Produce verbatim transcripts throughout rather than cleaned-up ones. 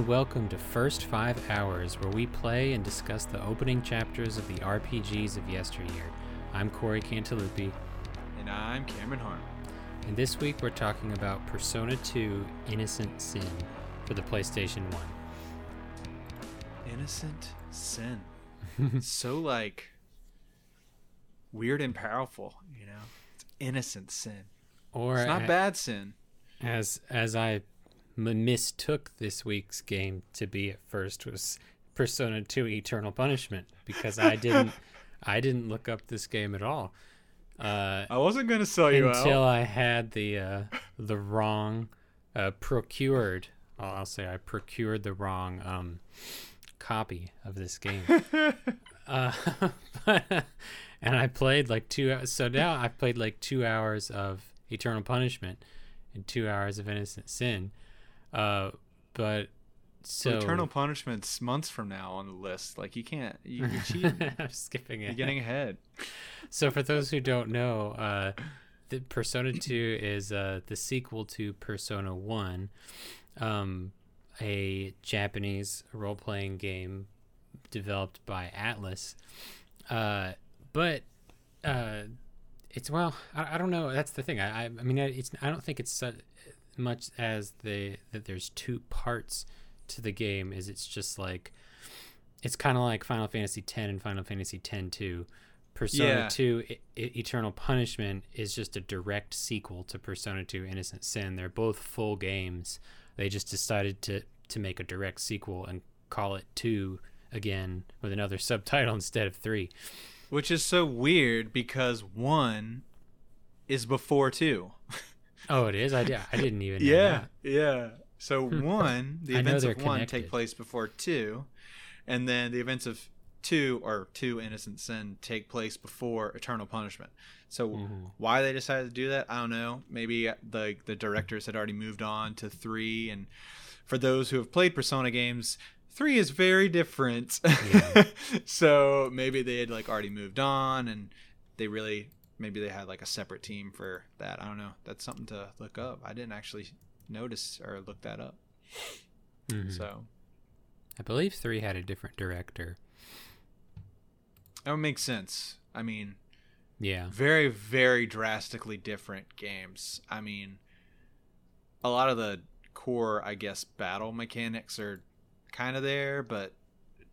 and welcome to First Five Hours, where we play and discuss the opening chapters of the R P Gs of yesteryear. I'm Corey Cantalupi. And I'm Cameron Hart. And this week we're talking about Persona two Innocent Sin for the PlayStation one. Innocent Sin. So, like, weird and powerful, you know? It's innocent sin. Or it's not I, bad sin. As as I mistook this week's game to be at first was Persona two Eternal Punishment, because I didn't I didn't look up this game at all. Uh, I wasn't going to sell you out until I had the uh, the wrong uh, procured. Well, I'll say I procured the wrong um, copy of this game. uh, but, and I played like two hours. So now I've played like two hours of Eternal Punishment and two hours of Innocent Sin. Uh, but so well, Eternal Punishment's months from now on the list. Like you can't, you, you're cheating. I'm skipping it. You're getting ahead. So for those who don't know, uh, the Persona two is uh, the sequel to Persona one, um, a Japanese role-playing game developed by Atlus. Uh, but uh, it's well, I, I don't know. That's the thing. I, I, I mean, it's I don't think it's such, much as the that there's two parts to the game. Is it's just like it's kind of like Final Fantasy X and Final Fantasy X two. Persona yeah. two I- Eternal Punishment is just a direct sequel to Persona two Innocent Sin. They're both full games. They just decided to to make a direct sequel and call it two again with another subtitle instead of three, which is so weird because one is before two. Oh, it is? I, did, I didn't even know yeah, that. Yeah. So one, the events of one connected. Take place before two, and then the events of two or two Innocent Sin take place before Eternal Punishment. So mm-hmm. why they decided to do that, I don't know. Maybe the the directors had already moved on to three, and for those who have played Persona games, three is very different. Yeah. So maybe they had like already moved on, and they really maybe they had like a separate team for that. I don't know. That's something to look up. I didn't actually notice or look that up. Mm-hmm. So I believe three had a different director. That would make sense. I mean, yeah, very, very drastically different games. I mean, a lot of the core, I guess, battle mechanics are kind of there, but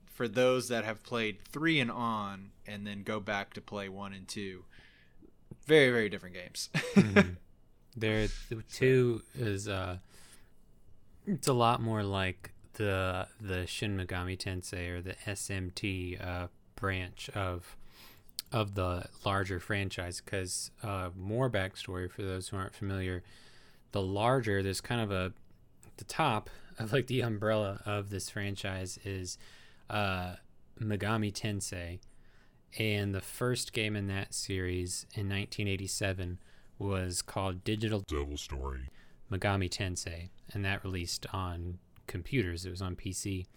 for those that have played three and on and then go back to play one and two, very, very different games. Mm-hmm. There, the two is, uh, it's a lot more like the the Shin Megami Tensei or the S M T uh branch of of the larger franchise, because uh more backstory for those who aren't familiar, the larger there's kind of a the top of like the umbrella of this franchise is uh Megami Tensei, and the first game in that series in nineteen eighty-seven was called Digital Devil Story Megami Tensei, and that released on computers. It was on P C,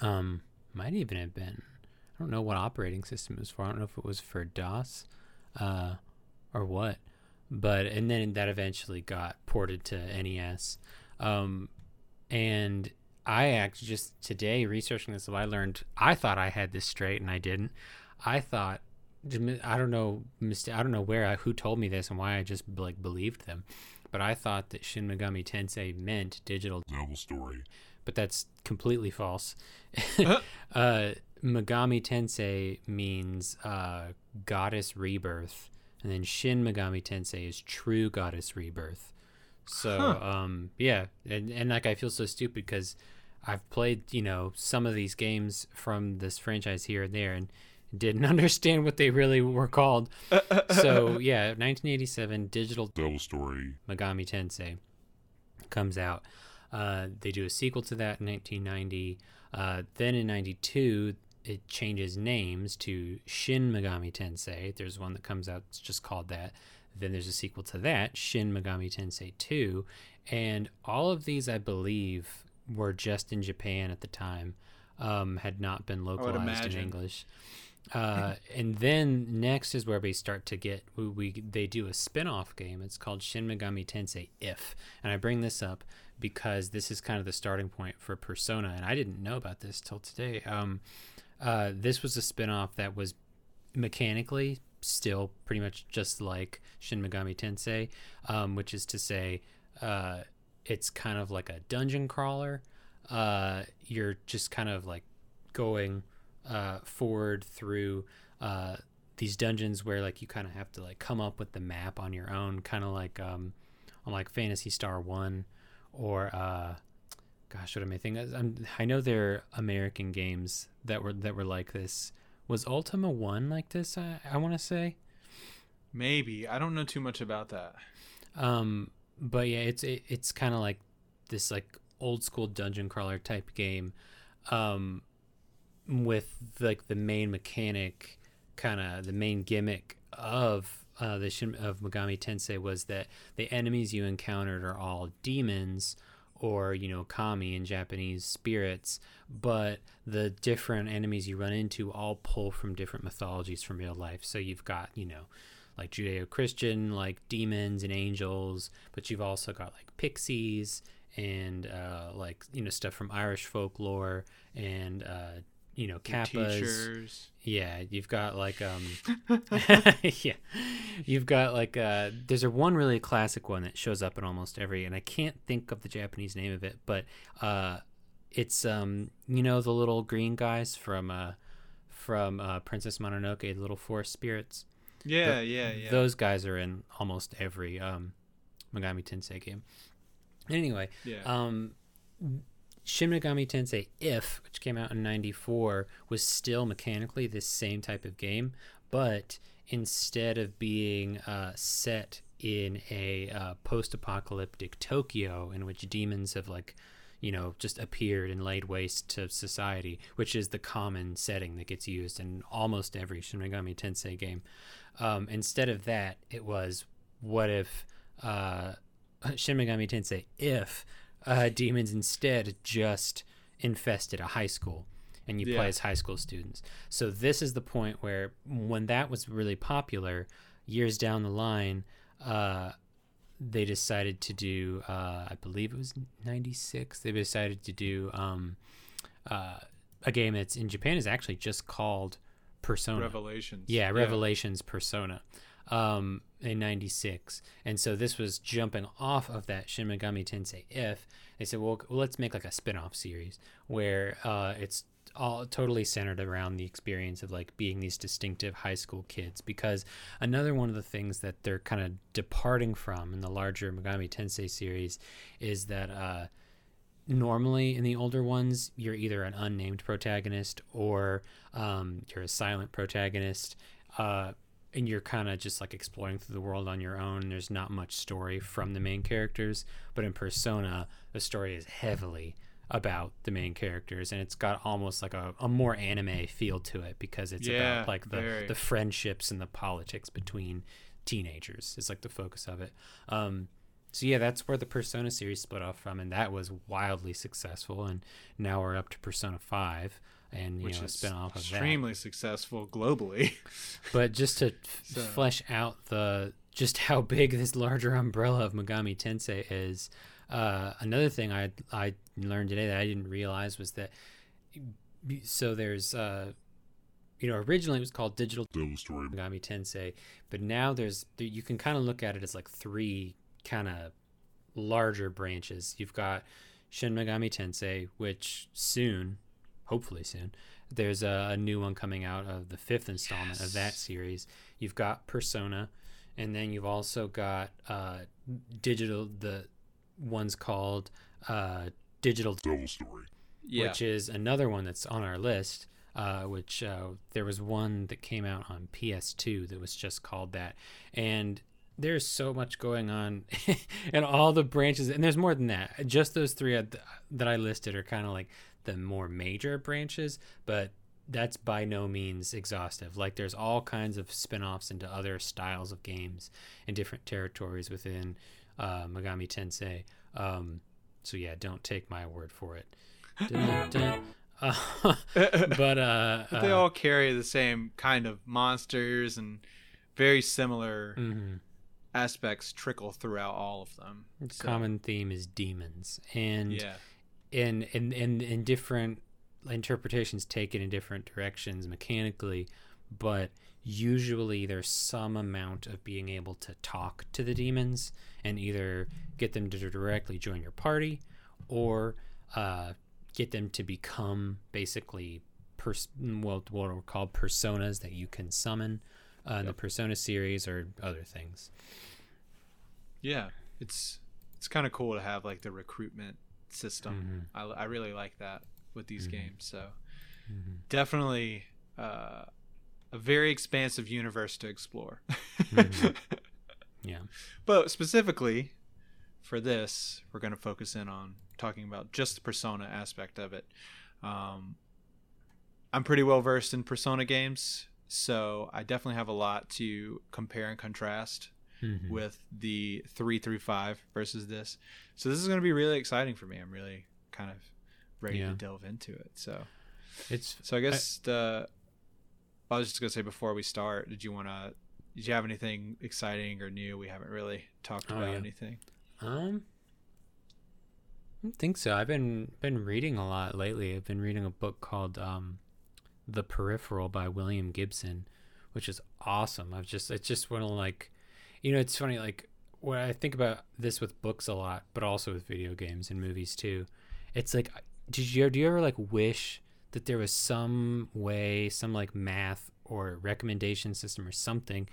um might even have been, I don't know what operating system it was for. I don't know if it was for DOS uh, or what. But and then that eventually got ported to N E S. Um, and I actually just today researching this, I learned I thought I had this straight and I didn't. I thought I don't know I don't know where I, who told me this and why I just like believed them. But I thought that Shin Megami Tensei meant Digital Devil Story. But that's completely false. uh. uh Megami Tensei means uh, goddess rebirth, and then Shin Megami Tensei is true goddess rebirth. So, huh. um, yeah, and, and like I feel so stupid because I've played, you know, some of these games from this franchise here and there, and didn't understand what they really were called. So yeah, nineteen eighty-seven Digital Devil Story Megami Tensei comes out. Uh, they do a sequel to that in nineteen ninety. Uh, then in ninety-two. It changes names to Shin Megami Tensei. There's one that comes out, it's just called that. Then there's a sequel to that, Shin Megami Tensei two. And all of these, I believe, were just in Japan at the time, um, had not been localized in English. Uh, and then next is where we start to get, we, we they do a spin-off game. It's called Shin Megami Tensei If. And I bring this up because this is kind of the starting point for Persona, and I didn't know about this till today. Um, uh, this was a spinoff that was mechanically still pretty much just like Shin Megami Tensei, um, which is to say uh, it's kind of like a dungeon crawler. Uh, you're just kind of like going uh, forward through uh, these dungeons where like you kind of have to like come up with the map on your own, kind of like um, on like Phantasy Star One or uh, gosh, what am I thinking? I'm, I know there are American games that were that were like this. Was Ultima One like this? I, I want to say, maybe. I don't know too much about that. Um, but yeah, it's it, it's kind of like this like old school dungeon crawler type game, um, with like the main mechanic, kind of the main gimmick of uh, the Shin of Megami Tensei was that the enemies you encountered are all demons, or, you know, kami in Japanese, spirits, but the different enemies you run into all pull from different mythologies from real life. So you've got, you know, like Judeo-Christian, like demons and angels, but you've also got like pixies and uh, like, you know, stuff from Irish folklore and, uh, you know, kappas. Teachers. Yeah, you've got like, um, yeah, you've got like, uh, there's a one really classic one that shows up in almost every, and I can't think of the Japanese name of it, but uh, it's, um, you know, the little green guys from uh, from uh, Princess Mononoke, the little forest spirits. Yeah, the, yeah, yeah. Those guys are in almost every um, Megami Tensei game. Anyway, yeah. um. Shin Megami Tensei If, which came out in ninety-four, was still mechanically this same type of game, but instead of being uh, set in a uh, post-apocalyptic Tokyo in which demons have, like, you know, just appeared and laid waste to society, which is the common setting that gets used in almost every Shin Megami Tensei game. Um, instead of that, it was, what if uh, Shin Megami Tensei If... Uh, demons instead just infested a high school, and you yeah. play as high school students. So this is the point where, when that was really popular, years down the line, uh, they decided to do, uh, I believe it was ninety-six, they decided to do um, uh, a game that's in Japan is actually just called Persona. Revelations. Yeah, Revelations yeah. Persona. Um, in ninety-six, and so this was jumping off of that Shin Megami Tensei If. They said, well, let's make like a spin-off series where uh, it's all totally centered around the experience of like being these distinctive high school kids, because another one of the things that they're kind of departing from in the larger Megami Tensei series is that uh, normally in the older ones you're either an unnamed protagonist or um, you're a silent protagonist, uh and you're kind of just like exploring through the world on your own. There's not much story from the main characters, but in Persona, the story is heavily about the main characters, and it's got almost like a, a more anime feel to it, because it's yeah, about like the, very. the friendships and the politics between teenagers is like the focus of it. Um, so yeah, that's where the Persona series split off from, and that was wildly successful, and now we're up to Persona five. And, you Which know, is spin-off of extremely that. Successful globally. But just to so. flesh out the just how big this larger umbrella of Megami Tensei is, uh, another thing I I learned today that I didn't realize was that, so there's, uh, you know, originally it was called Digital Devil Story Megami Tensei, but now there's, you can kind of look at it as like three kind of larger branches. You've got Shin Megami Tensei, which soon... hopefully soon, there's a, a new one coming out of the fifth installment yes. of that series. You've got Persona, and then you've also got uh, digital, the one's called uh, Digital Devil Story, yeah. which is another one that's on our list, uh, which uh, there was one that came out on P S two that was just called that. And there's so much going on in all the branches, and there's more than that. Just those three that I listed are kind of like the more major branches, but that's by no means exhaustive. Like, there's all kinds of spin-offs into other styles of games and different territories within uh, Megami Tensei. Um, so yeah, don't take my word for it. Dun, dun. Uh, but, uh, but they uh, all carry the same kind of monsters and very similar mm-hmm. aspects trickle throughout all of them. The so. common theme is demons, and yeah. and, and, and, and different interpretations taken in different directions mechanically, but usually there's some amount of being able to talk to the demons and either get them to directly join your party or uh, get them to become basically pers- what, what are called personas that you can summon uh, in yep. the Persona series or other things. Yeah, it's it's kind of cool to have like the recruitment system. Mm-hmm. I, I really like that with these mm-hmm. games. So mm-hmm. definitely uh, a very expansive universe to explore. mm-hmm. Yeah. But specifically for this, we're going to focus in on talking about just the Persona aspect of it. Um, I'm pretty well versed in Persona games, so I definitely have a lot to compare and contrast mm-hmm. with the three through five versus this. So this is going to be really exciting for me. I'm really kind of ready yeah. to delve into it. So it's so I guess I, the I was just gonna say before we start, did you wanna did you have anything exciting or new? We haven't really talked oh, about yeah. anything. Um I don't think so. I've been been reading a lot lately. I've been reading a book called um The Peripheral by William Gibson, which is awesome. I've just it's just one of like you know, it's funny, like when I think about this with books a lot, but also with video games and movies too. It's like Did you, do you ever like wish that there was some way, some like math or recommendation system or something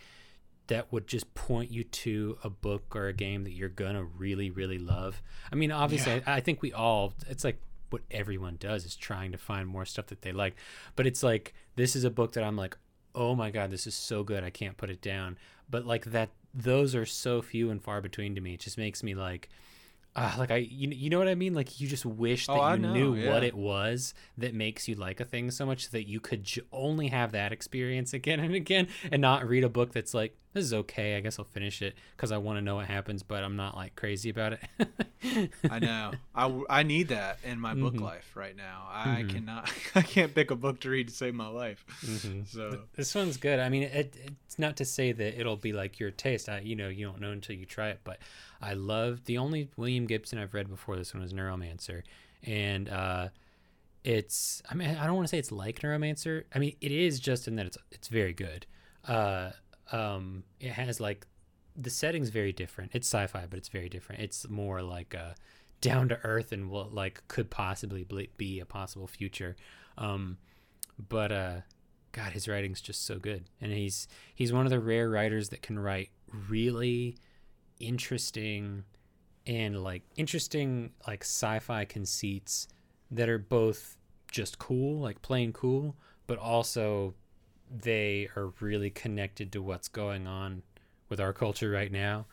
that would just point you to a book or a game that you're gonna really, really love? I mean, obviously, yeah. I, I think we all, it's like what everyone does is trying to find more stuff that they like. But it's like, this is a book that I'm like, oh my God, this is so good. I can't put it down. But like that, those are so few and far between to me. It just makes me like, Uh, like I, you, you know what I mean? Like you just wish that oh, you know, knew yeah. what it was that makes you like a thing so much that you could j- only have that experience again and again and not read a book that's like, this is okay, I guess I'll finish it because I want to know what happens, but I'm not like crazy about it. I know. I, I need that in my mm-hmm. book life right now. I mm-hmm. cannot, I can't pick a book to read to save my life. Mm-hmm. So this one's good. I mean, it, it's not to say that it'll be like your taste. I, you know, you don't know until you try it, but I love the only William Gibson I've read before this one was Neuromancer. And, uh, it's, I mean, I don't want to say it's like Neuromancer. I mean, it is just in that it's, it's very good. Uh, um it has like the setting's very different. It's sci-fi, but it's very different. It's more like uh down to earth and what like could possibly be a possible future. Um but uh God, his writing's just so good, and he's he's one of the rare writers that can write really interesting and like interesting like sci-fi conceits that are both just cool, like plain cool, but also they are really connected to what's going on with our culture right now.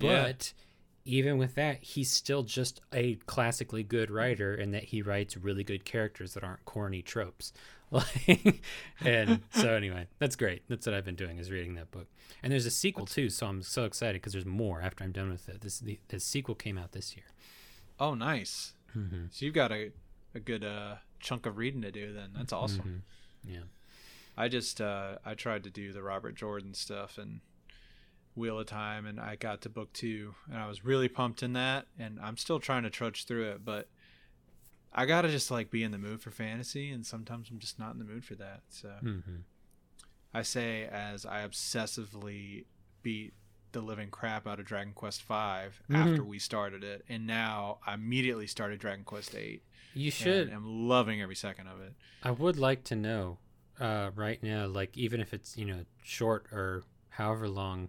But yeah. even with that, he's still just a classically good writer in that he writes really good characters that aren't corny tropes. Like, and so anyway, that's great. That's what I've been doing, is reading that book. And there's a sequel too, so I'm so excited because there's more after I'm done with it. This the, the sequel came out this year. Oh, nice. Mm-hmm. So you've got a, a good uh, chunk of reading to do then. That's awesome. Mm-hmm. Yeah. I just uh, I tried to do the Robert Jordan stuff and Wheel of Time, and I got to book two, and I was really pumped in that, and I'm still trying to trudge through it, but I gotta just like be in the mood for fantasy, and sometimes I'm just not in the mood for that. So mm-hmm. I say as I obsessively beat the living crap out of Dragon Quest Five mm-hmm. after we started it, and now I immediately started Dragon Quest Eight. You should. And I'm loving every second of it. I would like to know. Uh, right now, like even if it's, you know, short or however long,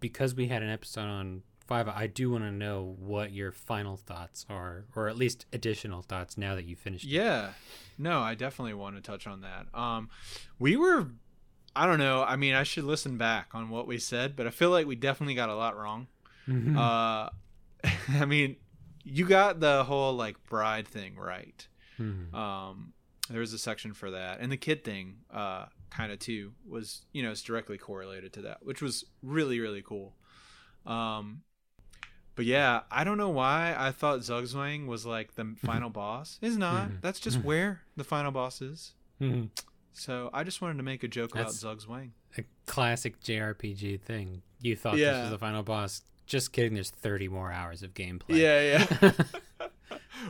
because we had an episode on five, I do want to know what your final thoughts are, or at least additional thoughts now that you finished. Yeah, it. no, I definitely want to touch on that. Um, we were, I don't know. I mean, I should listen back on what we said, but I feel like we definitely got a lot wrong. Mm-hmm. Uh, I mean, you got the whole like bride thing right. Mm-hmm. Um, there was a section for that, and the kid thing uh kind of too was, you know, it's directly correlated to that, which was really really cool. Um but yeah, I don't know why I thought Zugzwang was like the final boss. It's not. That's just where the final boss is. So I just wanted to make a joke That's about Zugzwang. A classic J R P G thing. You thought yeah. this was the final boss. Just kidding, there's thirty more hours of gameplay. Yeah, yeah.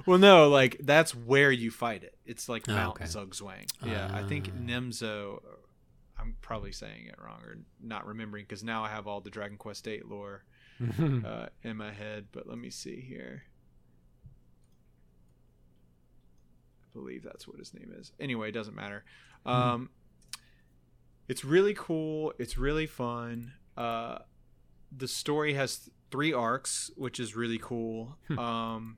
Well, no, like, that's where you fight it. It's like Mount oh, okay. Zugzwang. Yeah, uh, I think Nimzo, I'm probably saying it wrong or not remembering, because now I have all the Dragon Quest Eight lore uh, in my head. But let me see here. I believe that's what his name is. Anyway, it doesn't matter. Um, mm. It's really cool. It's really fun. Uh, the story has three arcs, which is really cool. um,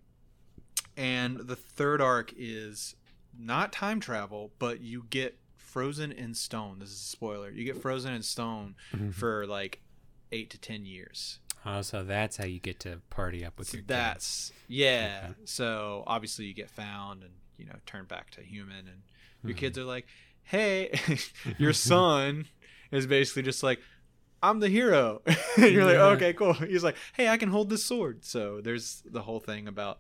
and the third arc is not time travel, but you get frozen in stone. This is a spoiler. You get frozen in stone mm-hmm. for like eight to ten years. Oh, so that's how you get to party up with so your That's kids. Yeah. Okay. So obviously you get found and, you know, turn back to human, and your mm-hmm. kids are like, hey, your son is basically just like, I'm the hero. You're yeah. like, okay, cool. He's like, hey, I can hold this sword. So there's the whole thing about,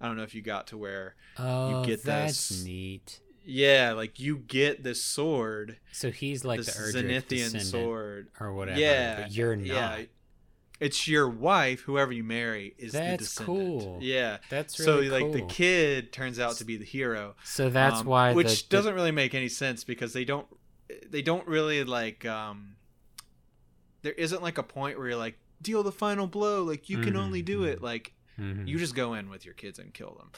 I don't know if you got to where oh, you get that's this. neat. Yeah, like you get this sword. So he's like the Zenithian sword or whatever. Yeah, but you're not. Yeah. It's your wife, whoever you marry, is that's the descendant. Cool. Yeah, that's really so like cool. The kid turns out to be the hero. So that's um, why, which the, the... doesn't really make any sense because they don't, they don't really like. Um, there isn't like a point where you're like, deal the final blow. Like you mm-hmm. can only do it. Like mm-hmm. you just go in with your kids and kill them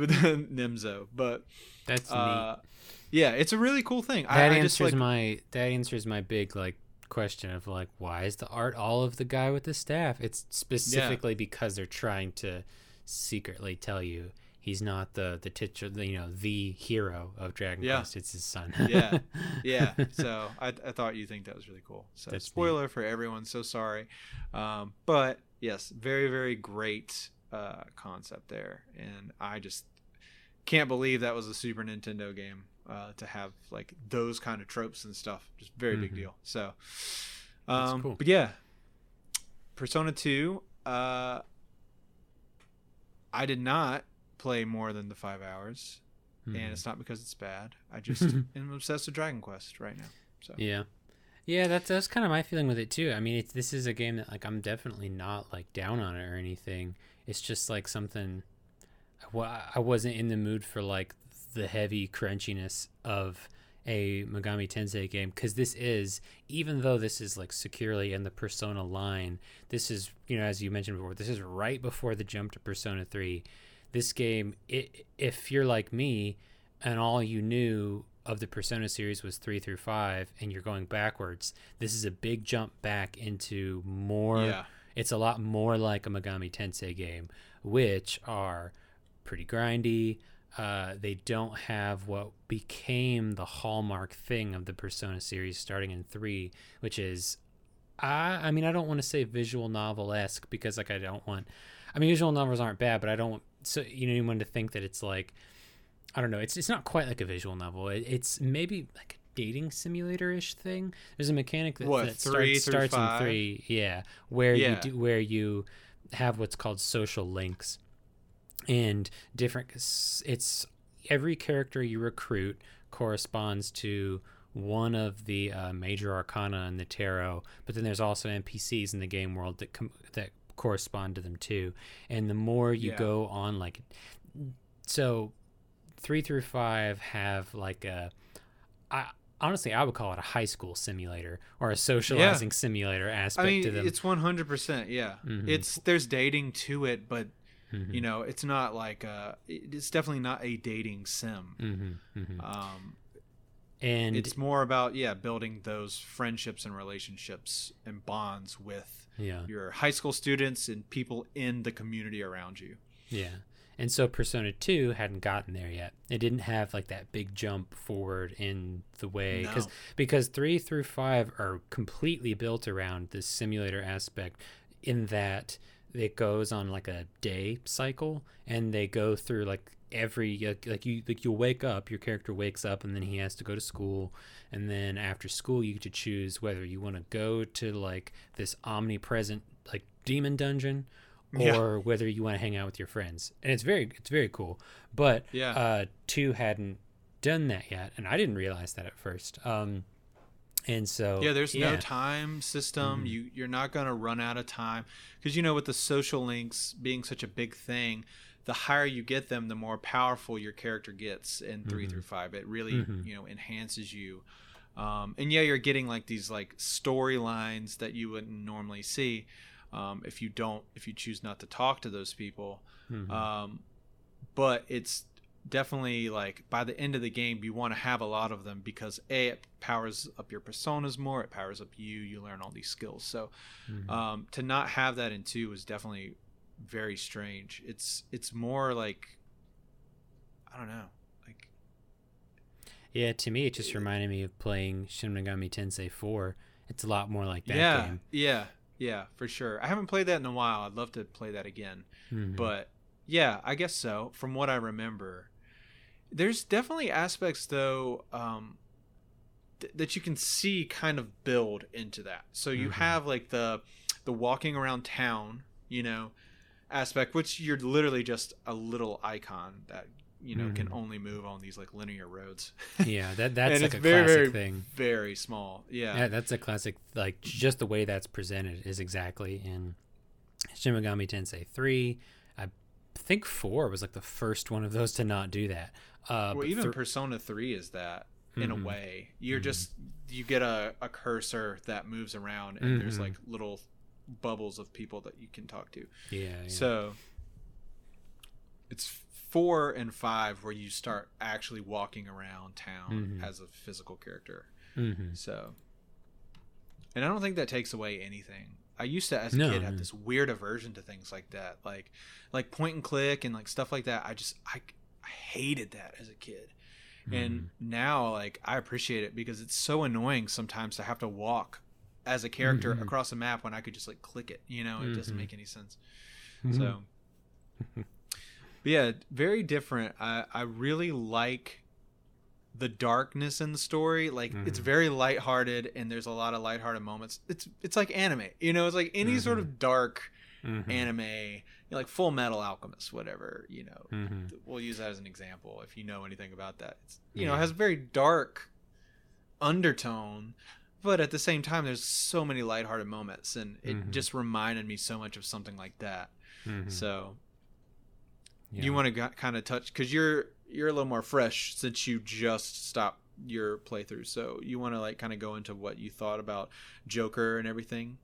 with Nimzo. But that's uh, neat. Yeah, it's a really cool thing. That I, answers I just, like, my that answers my big like. question of like, why is the art all of the guy with the staff? It's specifically yeah. because they're trying to secretly tell you he's not the the titular, you know, the hero of Dragon yeah. Quest. It's his son. yeah yeah so I, I thought you'd think that was really cool. So That's spoiler neat. for everyone, so sorry, um but yes, very very great uh concept there, and I just can't believe that was a Super Nintendo game. Uh, to have like those kind of tropes and stuff, just very mm-hmm. big deal. So um cool. But yeah, Persona two, uh I did not play more than the five hours, mm-hmm. and it's not because it's bad. I just am obsessed with Dragon Quest right now. So yeah yeah that's that's kind of my feeling with it too. I mean, it's, this is a game that like I'm definitely not like down on it or anything. It's just like something I wasn't in the mood for, like the heavy crunchiness of a Megami Tensei game, because this is, even though this is like securely in the Persona line, this is, you know, as you mentioned before, this is right before the jump to Persona three. This game, it, if you're like me and all you knew of the Persona series was three through five and you're going backwards, this is a big jump back into more yeah. it's a lot more like a Megami Tensei game, which are pretty grindy. Uh, they don't have what became the hallmark thing of the Persona series starting in three, which is, I, I mean, I don't want to say visual novel-esque because, like, I don't want, I mean, visual novels aren't bad, but I don't want so, you know, anyone to think that it's like, I don't know, it's it's not quite like a visual novel. It, it's maybe like a dating simulator-ish thing. There's a mechanic that, what, that three starts, starts in three, yeah, where yeah. you do, where you have what's called social links. And different, it's every character you recruit corresponds to one of the uh, major arcana in the tarot, but then there's also N P Cs in the game world that com- that correspond to them too. And the more you yeah. go on, like, so three through five have like a, I honestly I would call it a high school simulator or a socializing yeah. simulator aspect I mean, to them. It's one hundred percent yeah. Mm-hmm. It's there's dating to it, but. Mm-hmm. You know, it's not like a, it's definitely not a dating sim. Mm-hmm, mm-hmm. Um, and it's more about, yeah, building those friendships and relationships and bonds with yeah. your high school students and people in the community around you. Yeah. And so Persona two hadn't gotten there yet. It didn't have like that big jump forward in the way. No. 'Cause, because three through five are completely built around this simulator aspect, in that it goes on like a day cycle, and they go through like every like you like you'll wake up, your character wakes up, and then he has to go to school, and then after school you get to choose whether you want to go to like this omnipresent like demon dungeon or yeah. whether you want to hang out with your friends. And it's very it's very cool. But yeah. uh two hadn't done that yet, and I didn't realize that at first. Um, and so yeah, there's yeah. no time system. Mm-hmm. You you're not gonna run out of time, because you know, with the social links being such a big thing, the higher you get them, the more powerful your character gets in three mm-hmm. through five. It really mm-hmm. you know enhances you. Um, and yeah, you're getting like these like storylines that you wouldn't normally see um, if you don't if you choose not to talk to those people. Mm-hmm. Um, but it's definitely like by the end of the game, you want to have a lot of them, because A, it powers up your personas more, it powers up you, you learn all these skills. So mm-hmm. um, to not have that in two was definitely very strange. It's it's more like I don't know. Yeah, to me, it just reminded me of playing Shin Megami Tensei four. It's a lot more like that yeah, game. Yeah, yeah, for sure. I haven't played that in a while. I'd love to play that again. Mm-hmm. But, yeah, I guess so, from what I remember. There's definitely aspects, though, um, th- that you can see kind of build into that. So you mm-hmm. have, like, the the walking around town, you know, aspect, which you're literally just a little icon that you know, mm-hmm. can only move on these like linear roads. Yeah, that that's like a very, classic very, thing. Very small. Yeah. yeah, that's a classic. Like just the way that's presented is exactly in Shin Megami Tensei three. I think four was like the first one of those to not do that. Uh, well, even th- Persona three is that in mm-hmm. a way. You're mm-hmm. just you get a, a cursor that moves around, and mm-hmm. there's like little bubbles of people that you can talk to. Yeah. yeah. So it's four and five where you start actually walking around town mm-hmm. as a physical character. Mm-hmm. So, and I don't think that takes away anything. I used to, as a no, kid, have no. this weird aversion to things like that, like like point and click and like stuff like that. I just I, I hated that as a kid, mm-hmm. and now like I appreciate it, because it's so annoying sometimes to have to walk as a character mm-hmm. across a map when I could just like click it. You know, it mm-hmm. doesn't make any sense. Mm-hmm. So. But yeah, very different. I, I really like the darkness in the story. Like mm-hmm. it's very lighthearted, and there's a lot of lighthearted moments. It's it's like anime, you know. It's like any mm-hmm. sort of dark mm-hmm. anime, you know, like Full Metal Alchemist, whatever. You know, mm-hmm. we'll use that as an example if you know anything about that. It's, you yeah. know, it has a very dark undertone, but at the same time, there's so many lighthearted moments, and it mm-hmm. just reminded me so much of something like that. Mm-hmm. So. Yeah. You want to g- kind of touch, because you're you're a little more fresh since you just stopped your playthrough. So you want to like kind of go into what you thought about Joker and everything.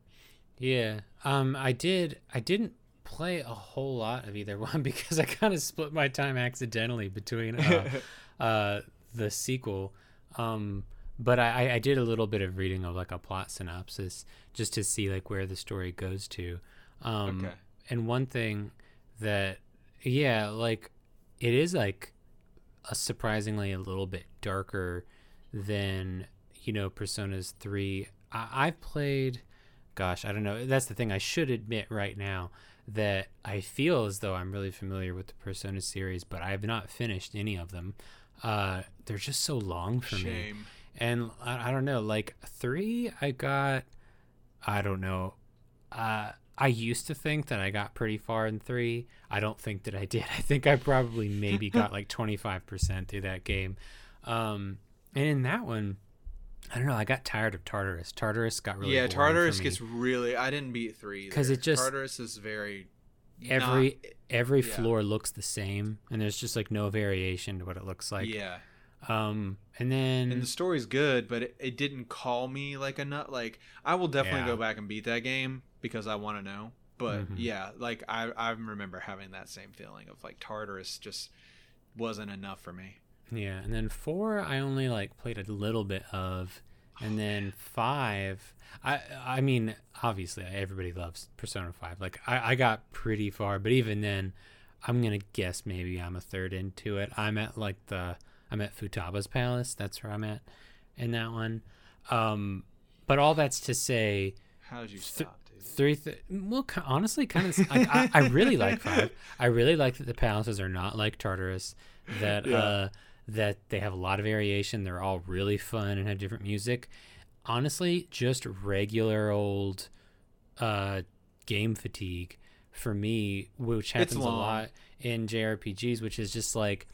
Yeah, um, I did. I didn't play a whole lot of either one, because I kind of split my time accidentally between uh, uh, the sequel. Um, but I, I did a little bit of reading of like a plot synopsis just to see like where the story goes to. Um, okay. And one thing that. Yeah, like it is like a surprisingly a little bit darker than, you know, Persona's three. I- I've played, gosh, I don't know. That's the thing. I should admit right now that I feel as though I'm really familiar with the Persona series, but I have not finished any of them. Uh, they're just so long for Shame. me. And I-, I don't know, like three, I got, I don't know, uh, I used to think that I got pretty far in three. I don't think that I did. I think I probably maybe got like twenty-five percent through that game. Um, and in that one, I don't know. I got tired of Tartarus. Tartarus got really yeah. Tartarus gets really. I didn't beat three because it just Tartarus is very every not, every yeah. floor looks the same, and there's just like no variation to what it looks like. Yeah. Um, and then and the story's good, but it, it didn't call me like a nut. Like I will definitely yeah. go back and beat that game, because I want to know. But mm-hmm. yeah, like I, I remember having that same feeling of like Tartarus just wasn't enough for me. Yeah. And then four, I only like played a little bit of, and oh, then man. five, I, I mean, obviously everybody loves Persona five. Like I, I got pretty far, but even then I'm going to guess maybe I'm a third into it. I'm at like the, I'm at Futaba's Palace. That's where I'm at in that one. Um, but all that's to say, how did you stop? Th- Three, th- well, honestly, kind of. Like, I, I really like five. I really like that the palaces are not like Tartarus. That yeah. uh, that they have a lot of variation. They're all really fun and have different music. Honestly, just regular old uh, game fatigue for me, which happens a lot in J R P Gs. Which is just like,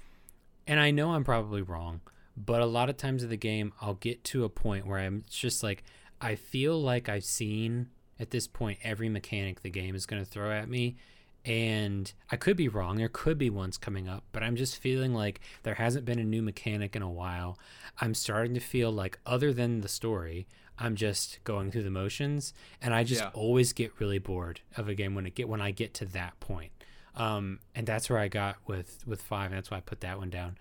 and I know I'm probably wrong, But a lot of times in the game, I'll get to a point where I'm just like, I feel like I've seen at this point every mechanic the game is going to throw at me. And I could be wrong. There could be ones coming up, but I'm just feeling like there hasn't been a new mechanic in a while. I'm starting to feel like, other than the story, I'm just going through the motions, and I just yeah. always get really bored of a game when it get when I get to that point. Um, and that's where I got with with five, and that's why I put that one down.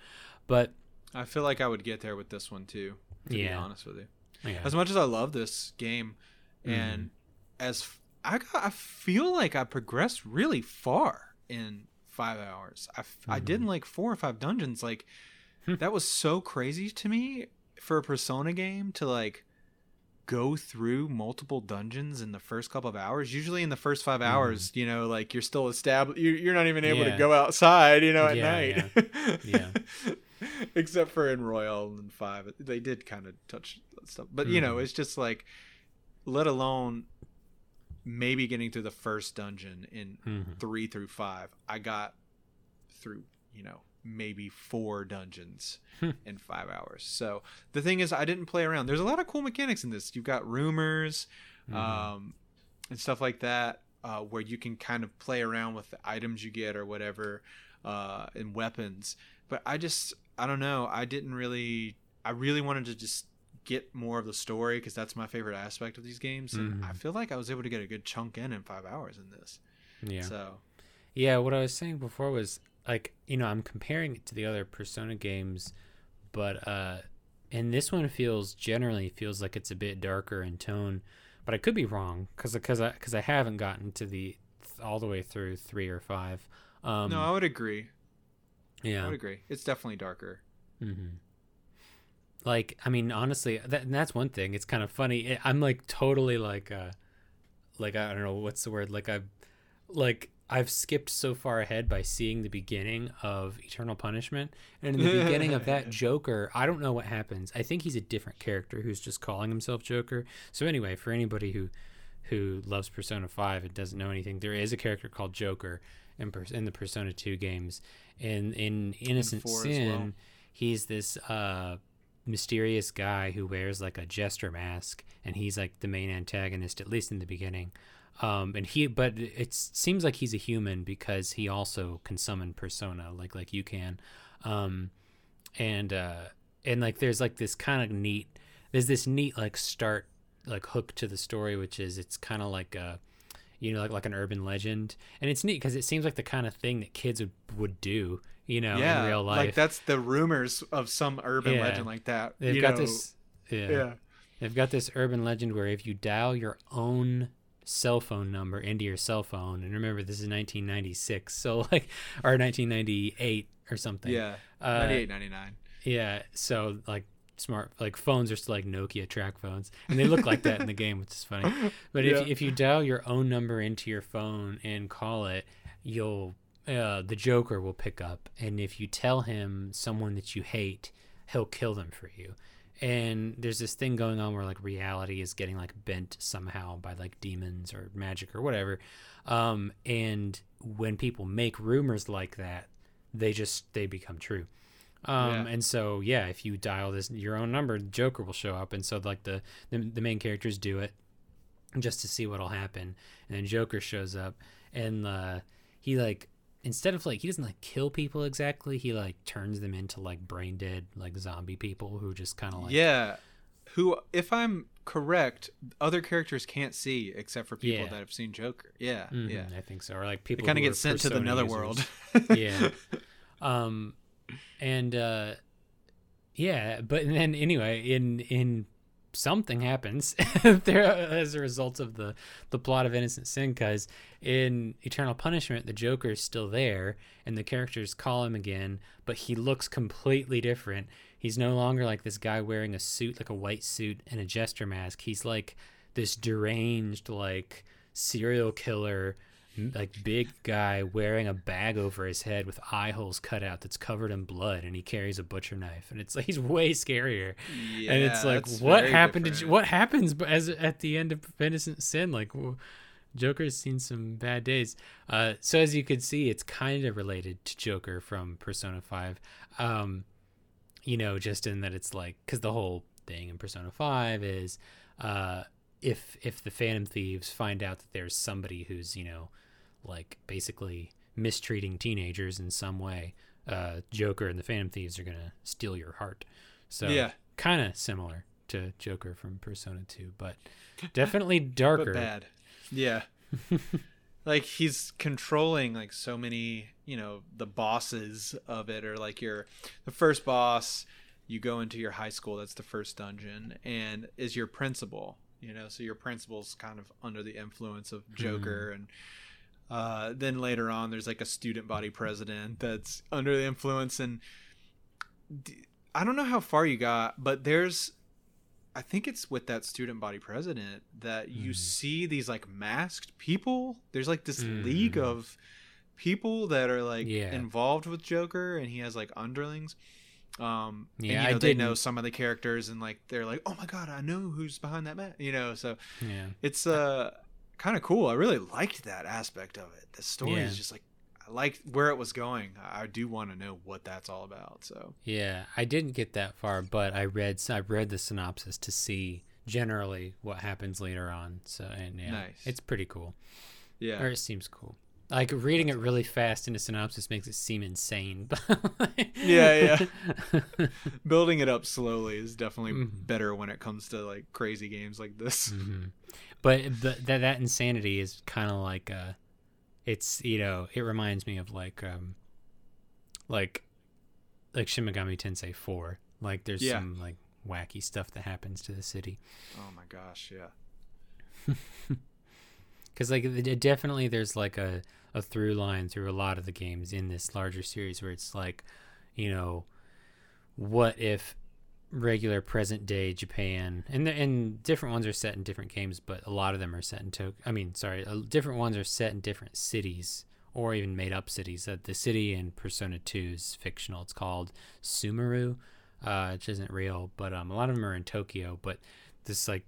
But I feel like I would get there with this one too, to yeah. be honest with you. Yeah. As much as I love this game, mm-hmm. and as I got, I feel like I progressed really far in five hours. I, mm-hmm. I did in like four or five dungeons. Like that was so crazy to me for a Persona game to like go through multiple dungeons in the first couple of hours. Usually in the first five hours, mm-hmm. you know, like you're still established. You're, you're not even able yeah. to go outside, you know, at yeah, night. Yeah. yeah. Except for in Royal and five, they did kind of touch stuff. But, mm-hmm. you know, it's just like, let alone maybe getting through the first dungeon in mm-hmm. three through five, I got through, you know, maybe four dungeons in five hours. So the thing is, I didn't play around. There's a lot of cool mechanics in this. You've got rumors mm-hmm. um, and stuff like that, uh, where you can kind of play around with the items you get or whatever uh, and weapons. But I just, I don't know. I didn't really, I really wanted to just get more of the story because that's my favorite aspect of these games. And mm-hmm. I feel like I was able to get a good chunk in in five hours in this. Yeah. So, yeah, what I was saying before was, like, you know, I'm comparing it to the other Persona games, but uh, and this one feels generally feels like it's a bit darker in tone, but I could be wrong because because I because I haven't gotten to the all the way through three or five. Um, no, I would agree. Yeah, I would agree. It's definitely darker. Mm-hmm. Like, I mean, honestly, that and that's one thing. It's kind of funny. I'm like totally like uh, like I don't know what's the word. Like I, like. I've skipped so far ahead by seeing the beginning of Eternal Punishment. And in the beginning of that, Joker, I don't know what happens. I think he's a different character who's just calling himself Joker. So anyway, for anybody who who loves Persona five and doesn't know anything, there is a character called Joker in, in the Persona two games. And in Innocent Sin, well. he's this uh, mysterious guy who wears like a jester mask, and he's like the main antagonist, at least in the beginning. Um, and he, but it seems like he's a human because he also can summon Persona like, like you can. Um, and, uh, and like, there's like this kind of neat, there's this neat, like start, like hook to the story, which is, it's kind of like, a, you know, like, like an urban legend. And it's neat because it seems like the kind of thing that kids would, would do, you know, yeah, in real life. Like that's the rumors of some urban yeah. legend like that. They've you got know. this, yeah. yeah, they've got this urban legend where if you dial your own cell phone number into your cell phone, and remember this is nineteen ninety-six, so like or nineteen ninety-eight or something, yeah uh, ninety-eight ninety-nine, yeah so like smart like phones are still like Nokia track phones, and they look like that in the game, which is funny. But yeah. if, if you dial your own number into your phone and call it, you'll uh the Joker will pick up, and if you tell him someone that you hate, he'll kill them for you. And there's this thing going on where like reality is getting like bent somehow by like demons or magic or whatever. Um, and when people make rumors like that, they just, they become true. Um, yeah. And so, yeah, if you dial this, your own number, the Joker will show up. And so like the, the, the main characters do it just to see what'll happen. And then Joker shows up, and uh, he like, instead of like, he doesn't like kill people exactly, he like turns them into like brain dead like zombie people who just kind of like yeah who, if I'm correct, other characters can't see except for people yeah. that have seen Joker. yeah mm-hmm, yeah I think so. Or like people kind of get sent to the nether world. yeah um and uh yeah but then anyway in in something happens there as a result of the the plot of Innocent Sin, because in Eternal Punishment the Joker is still there, and the characters call him again, but he looks completely different. He's no longer like this guy wearing a suit, like a white suit and a jester mask. He's like this deranged like serial killer, like big guy wearing a bag over his head with eye holes cut out that's covered in blood, and he carries a butcher knife, and it's like he's way scarier. Yeah, and it's like, what happened to, what happens as at the end of Innocent Sin? Like, Joker's seen some bad days. Uh, so as you can see, it's kind of related to Joker from Persona five. Um, you know, just in that it's like, because the whole thing in Persona five is uh, if if the Phantom Thieves find out that there's somebody who's, you know, like basically mistreating teenagers in some way, uh, Joker and the Phantom Thieves are going to steal your heart. So yeah. Kind of similar to Joker from Persona two, but definitely darker. But bad. Yeah. Like, he's controlling, like, so many, you know, the bosses of it, or like your, the first boss, you go into your high school, that's the first dungeon, and is your principal, you know, so your principal's kind of under the influence of Joker. Mm. And uh, then later on, there's like a student body president that's under the influence. And d- I don't know how far you got, but there's, I think it's with that student body president that you mm. see these like masked people. There's like this mm. league of people that are like yeah. involved with Joker, and he has like underlings. Um, yeah, and, you know, they know some of the characters, and like, they're like, oh my God, I know who's behind that mask, you know? So yeah. it's uh kind of cool. I really liked that aspect of it. The story yeah. is just like, I liked where it was going. I do want to know what that's all about. So yeah, I didn't get that far, but I read I read the synopsis to see generally what happens later on. So and yeah, nice. It's pretty cool. Yeah, or it seems cool. Like reading it really fast in a synopsis makes it seem insane. yeah, yeah. Building it up slowly is definitely mm-hmm. better when it comes to like crazy games like this. Mm-hmm. But the, that that insanity is kind of like a. It's, you know, it reminds me of like, um, like, like Shin Megami Tensei four. Like, there's yeah. some like wacky stuff that happens to the city. Oh my gosh, yeah. Because like it, definitely there's like a, a through line through a lot of the games in this larger series where it's like, you know, what if regular present day Japan, and and different ones are set in different games, but a lot of them are set in Tokyo. I mean, sorry, uh, different ones are set in different cities or even made up cities. Uh, the city in Persona two is fictional. It's called Sumeru, uh, which isn't real, but um, a lot of them are in Tokyo. But this like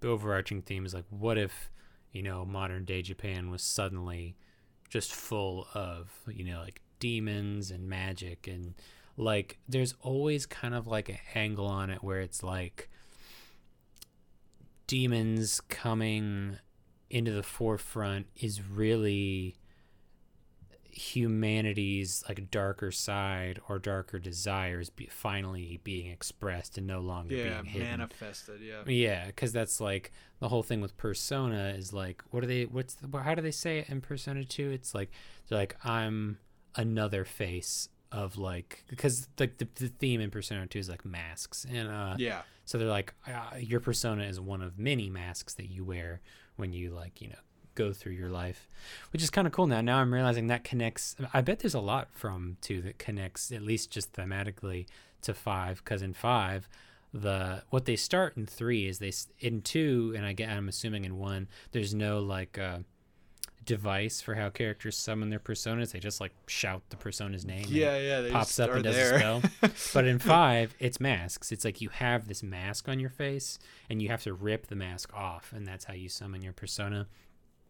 the overarching theme is like, what if, you know, modern day Japan was suddenly just full of, you know, like demons and magic, and like there's always kind of like an angle on it where it's like demons coming into the forefront is really humanity's like darker side or darker desires be finally being expressed and no longer yeah, being hidden. manifested yeah yeah because that's like the whole thing with Persona is like, what are they, what's the, how do they say it in Persona two? It's like they're like, I'm another face of like, because like the, the theme in Persona two is like masks, and uh yeah so they're like, uh, your persona is one of many masks that you wear when you like, you know, go through your life, which is kind of cool. Now now I'm realizing that connects. I bet there's a lot from two that connects, at least just thematically, to five, because in five the what they start in three is they in two, and I get I'm assuming in one there's no like uh device for how characters summon their personas. They just like shout the persona's name, yeah yeah they pops up and does there. a spell. But in five it's masks. It's like you have this mask on your face and you have to rip the mask off, and that's how you summon your persona.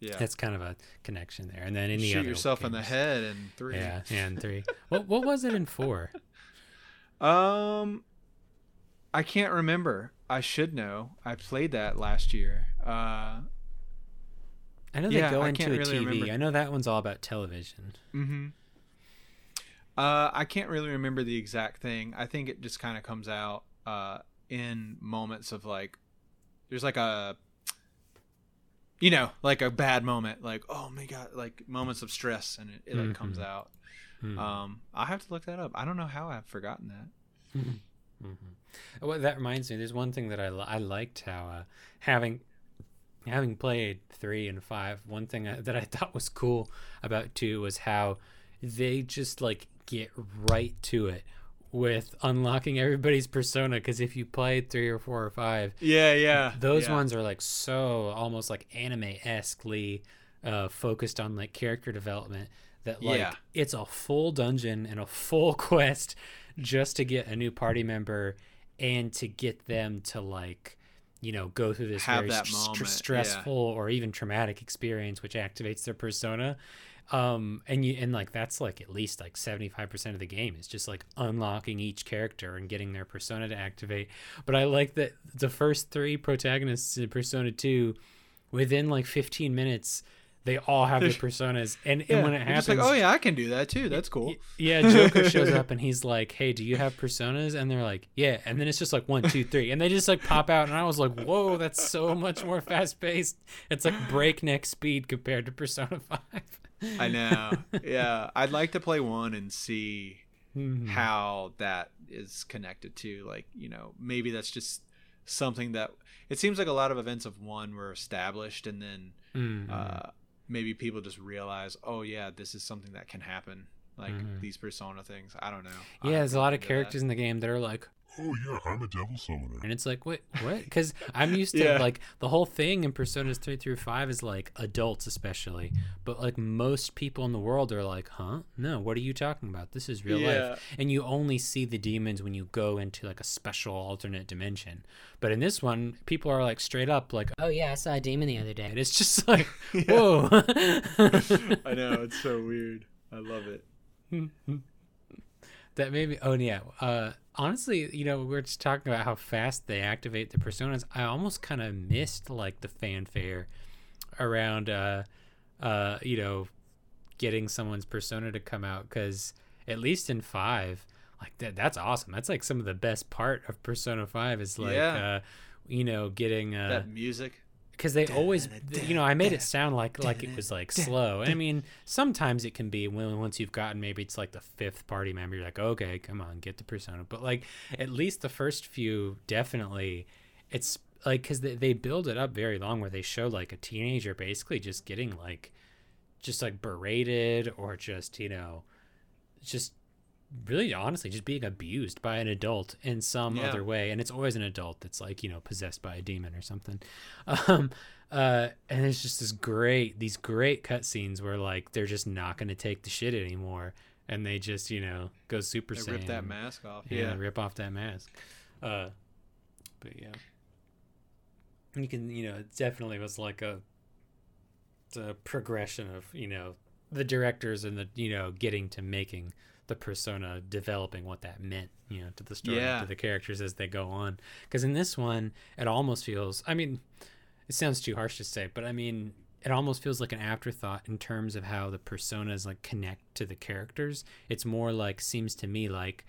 Yeah, that's kind of a connection there. And then in the shoot other yourself games, in the head in three. Yeah, and three. what what was it in four? um I can't remember. I should know. I played that last year. uh I know yeah, they go I into a really T V. Remember. I know that one's all about television. Mm-hmm. Uh, I can't really remember the exact thing. I think it just kind of comes out uh, in moments of like, there's like a, you know, like a bad moment, like, oh my God, like moments of stress, and it, it like mm-hmm. comes out. Mm-hmm. Um, I have to look that up. I don't know how I've forgotten that. Mm-hmm. Mm-hmm. Well, that reminds me, there's one thing that I, I liked how uh, having... Having played three and five, one thing I, that I thought was cool about two was how they just like get right to it with unlocking everybody's persona. Because if you played three or four or five, yeah, yeah, those yeah. ones are like so almost like anime-esquely uh, focused on like character development. That like yeah. it's a full dungeon and a full quest just to get a new party member and to get them to like, you know, go through this Have very st- stressful yeah. or even traumatic experience, which activates their persona. Um, and you, and like, that's like at least like seventy-five percent of the game is just like unlocking each character and getting their persona to activate. But I like that the first three protagonists in Persona two, within like fifteen minutes, they all have their personas. And, yeah, and when it happens, like, oh yeah, I can do that too. That's cool. Yeah. Joker shows up and he's like, hey, do you have personas? And they're like, yeah. And then it's just like one, two, three. And they just like pop out. And I was like, whoa, that's so much more fast paced. It's like breakneck speed compared to Persona five. I know. Yeah. I'd like to play one and see mm-hmm. how that is connected to, like, you know, maybe that's just something that it seems like a lot of events of one were established and then, mm-hmm. uh, maybe people just realize, oh yeah, this is something that can happen, like mm-hmm. these persona things. I don't know. Yeah, don't there's a lot of characters that. in the game that are like, oh yeah, I'm a devil summoner, and it's like, wait, what? Because I'm used to yeah. like the whole thing in Personas three through five is like adults, especially, but like most people in the world are like, huh, no, what are you talking about? This is real yeah. life, and you only see the demons when you go into like a special alternate dimension. But in this one, people are like straight up like, oh yeah, I saw a demon the other day, and it's just like, yeah. whoa. I know, it's so weird. I love it. That made me. Oh yeah. Uh, honestly, you know, we were just talking about how fast they activate the personas. I almost kind of missed like the fanfare around, uh, uh, you know, getting someone's persona to come out. Because at least in five, like that, that's awesome. That's like some of the best part of Persona Five is like, yeah. uh, you know, getting uh, that music. Because they always, you know, I made it sound like like it was like slow. I mean, sometimes it can be when once you've gotten, maybe it's like the fifth party member, you're like, okay, come on, get the persona. But like at least the first few, definitely, it's like because they, they build it up very long where they show like a teenager basically just getting like just like berated or just, you know, just really honestly just being abused by an adult in some yeah. other way. And it's always an adult that's like, you know, possessed by a demon or something. Um uh and it's just this great these great cutscenes where like they're just not going to take the shit anymore, and they just, you know, go super they saiyan rip that mask off. Yeah, yeah, rip off that mask. Uh but yeah, you can, you know, it definitely was like a the progression of, you know, the directors and the, you know, getting to making the persona, developing what that meant, you know, to the story, yeah. to the characters as they go on. Because in this one, it almost feels, I mean, it sounds too harsh to say, but I mean, it almost feels like an afterthought in terms of how the personas like connect to the characters. It's more like, seems to me like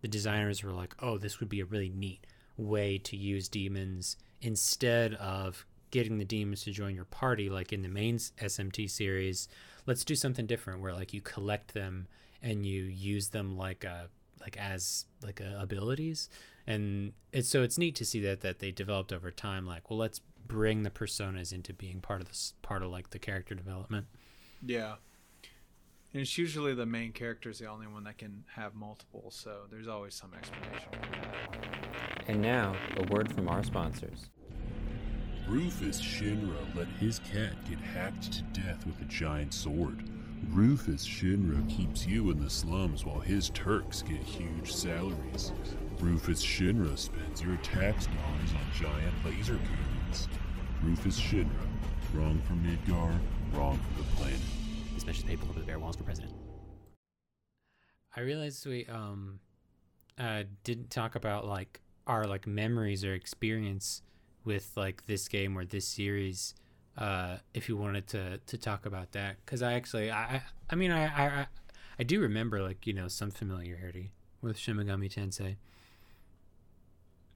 the designers were like, oh, this would be a really neat way to use demons instead of getting the demons to join your party. Like in the main S M T series, let's do something different where like you collect them and you use them like uh like as like uh, abilities. And it's so it's neat to see that that they developed over time, like, well, let's bring the personas into being part of this part of like the character development. Yeah, and it's usually the main character is the only one that can have multiple, so there's always some explanation. And now a word from our sponsors. Rufus Shinra let his cat get hacked to death with a giant sword. Rufus Shinra keeps you in the slums while his Turks get huge salaries. Rufus Shinra spends your tax dollars on giant laser cannons. Rufus Shinra, wrong from Midgar, wrong from the planet. This message is paid for the Bear Walls for president. I realized we um uh didn't talk about like our like memories or experience with like this game or this series. Uh, if you wanted to, to talk about that, because I actually, I, I mean, I, I, I do remember like, you know, some familiarity with Shin Megami Tensei.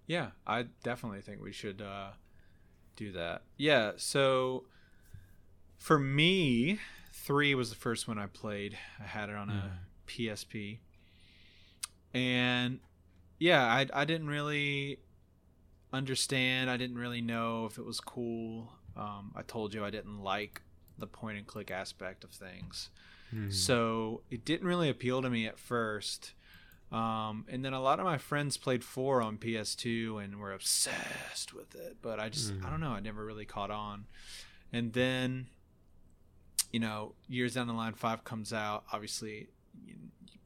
Yeah, I definitely think we should uh, do that. Yeah, so for me, three was the first one I played. I had it on mm. a P S P, and yeah, I, I didn't really understand. I didn't really know if it was cool. Um, I told you I didn't like the point and click aspect of things. Mm. So it didn't really appeal to me at first. Um, and then a lot of my friends played four on P S two and were obsessed with it. But I just, mm. I don't know, I never really caught on. And then, you know, years down the line, five comes out, obviously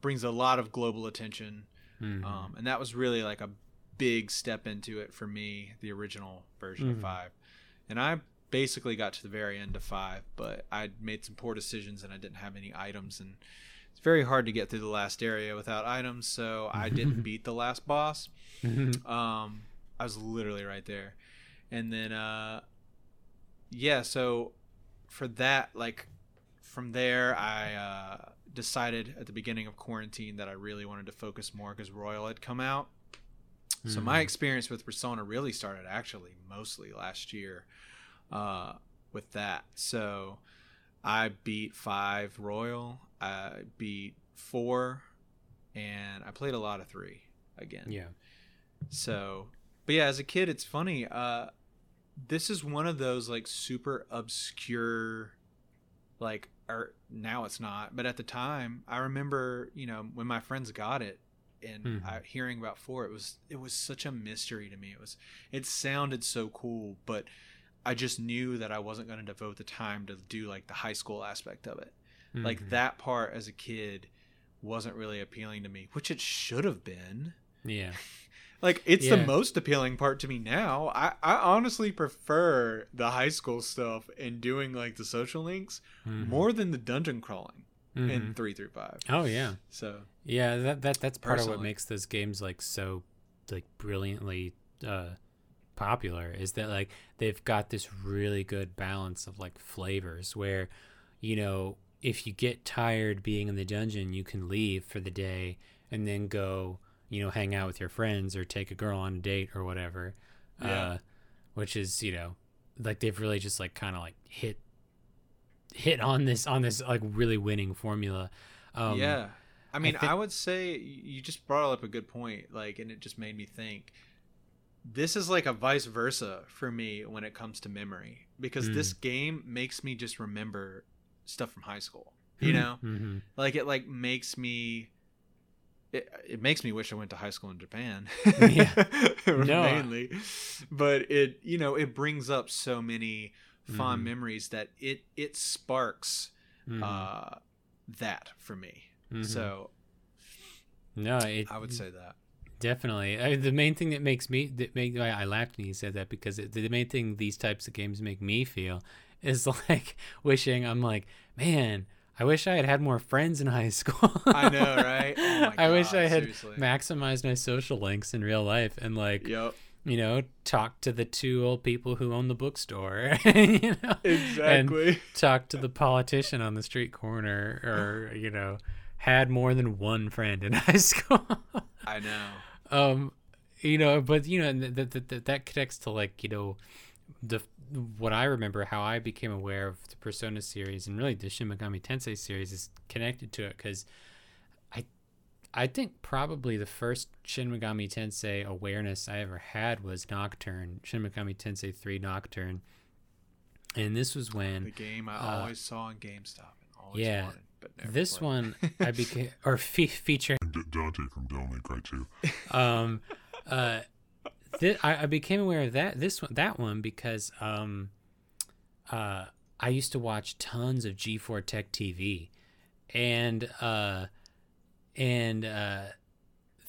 brings a lot of global attention. Mm. Um, and that was really like a big step into it for me, the original version mm. of five. And I basically got to the very end of five, but I made some poor decisions and I didn't have any items, and it's very hard to get through the last area without items, so I didn't beat the last boss. um, I was literally right there. And then, uh, yeah, so for that, like, from there, I uh, decided at the beginning of quarantine that I really wanted to focus more because Royal had come out. So my experience with Persona really started actually mostly last year uh, with that. So I beat five Royal, I beat four, and I played a lot of three again. Yeah. So, but yeah, as a kid, it's funny. Uh, this is one of those like super obscure, like, or now it's not, but at the time, I remember, you know, when my friends got it, and mm-hmm. I, hearing about four, it was it was such a mystery to me. It was it sounded so cool, but I just knew that I wasn't going to devote the time to do like the high school aspect of it. Mm-hmm. Like that part as a kid wasn't really appealing to me, which it should have been. Yeah. Like it's yeah. the most appealing part to me now. I, I honestly prefer the high school stuff and doing like the social links mm-hmm. more than the dungeon crawling. Mm-hmm. In three through five. Oh yeah. So yeah, that that that's part personally. Of what makes those games like so like brilliantly uh, popular is that like they've got this really good balance of like flavors where, you know, if you get tired being in the dungeon, you can leave for the day and then go, you know, hang out with your friends or take a girl on a date or whatever. Yeah. Uh, which is, you know, like they've really just like kind of like hit. hit on this on this like really winning formula. um yeah i mean i, th- I would say you just brought up a good point, like, and it just made me think this is like a vice versa for me when it comes to memory, because mm. this game makes me just remember stuff from high school, you know. Mm-hmm. Like it like makes me it, it makes me wish I went to high school in Japan. Yeah. No. Mainly, but it, you know, it brings up so many fond mm. memories that it it sparks mm. uh that for me. Mm-hmm. So no, it, I would say that definitely I, the main thing that makes me that make I, I laughed when you said that, because it, the main thing these types of games make me feel is like wishing, I'm like, man, I wish I had had more friends in high school. I know, right? Oh my God, I wish I had seriously. maximized my social links in real life and like yep. you know, talk to the two old people who own the bookstore, you know, exactly. And talk to the politician on the street corner, or, you know, had more than one friend in high school. I know. Um, you know, but, you know, that that that connects to like, you know, the what I remember how I became aware of the Persona series and really the Shin Megami Tensei series is connected to it, because I think probably the first Shin Megami Tensei awareness I ever had was Nocturne, Shin Megami Tensei three Nocturne. And this was when... The game I uh, always saw on GameStop and always yeah, wanted, but never this played. One I became... Or fe- featuring... Dante from Don't Link, right, too. Um, uh, th- I, I became aware of that this one, that one because um, uh, I used to watch tons of G four Tech T V. And... Uh, And uh,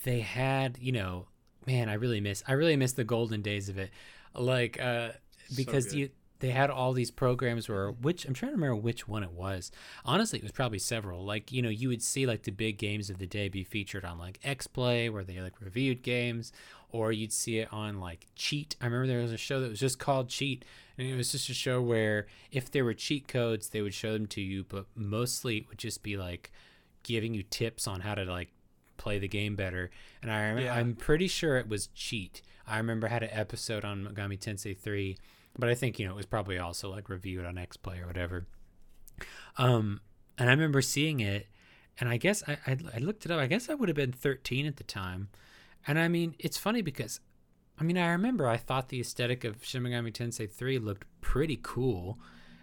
they had, you know, man, I really miss, I really miss the golden days of it. Like, uh, because so you, they had all these programs where, which, I'm trying to remember which one it was. Honestly, it was probably several. Like, you know, you would see like the big games of the day be featured on like X-Play where they like reviewed games, or you'd see it on like Cheat. I remember there was a show that was just called Cheat. And it was just a show where if there were cheat codes, they would show them to you, but mostly it would just be like, giving you tips on how to like play the game better. And I remember, yeah. I'm pretty sure it was Cheat. I remember I had an episode on Megami Tensei three, but I think, you know, it was probably also like reviewed on X-Play or whatever. Um, and I remember seeing it, and I guess I, I, I looked it up. I guess I would have been thirteen at the time. And I mean, it's funny because, I mean, I remember I thought the aesthetic of Shin Megami Tensei three looked pretty cool.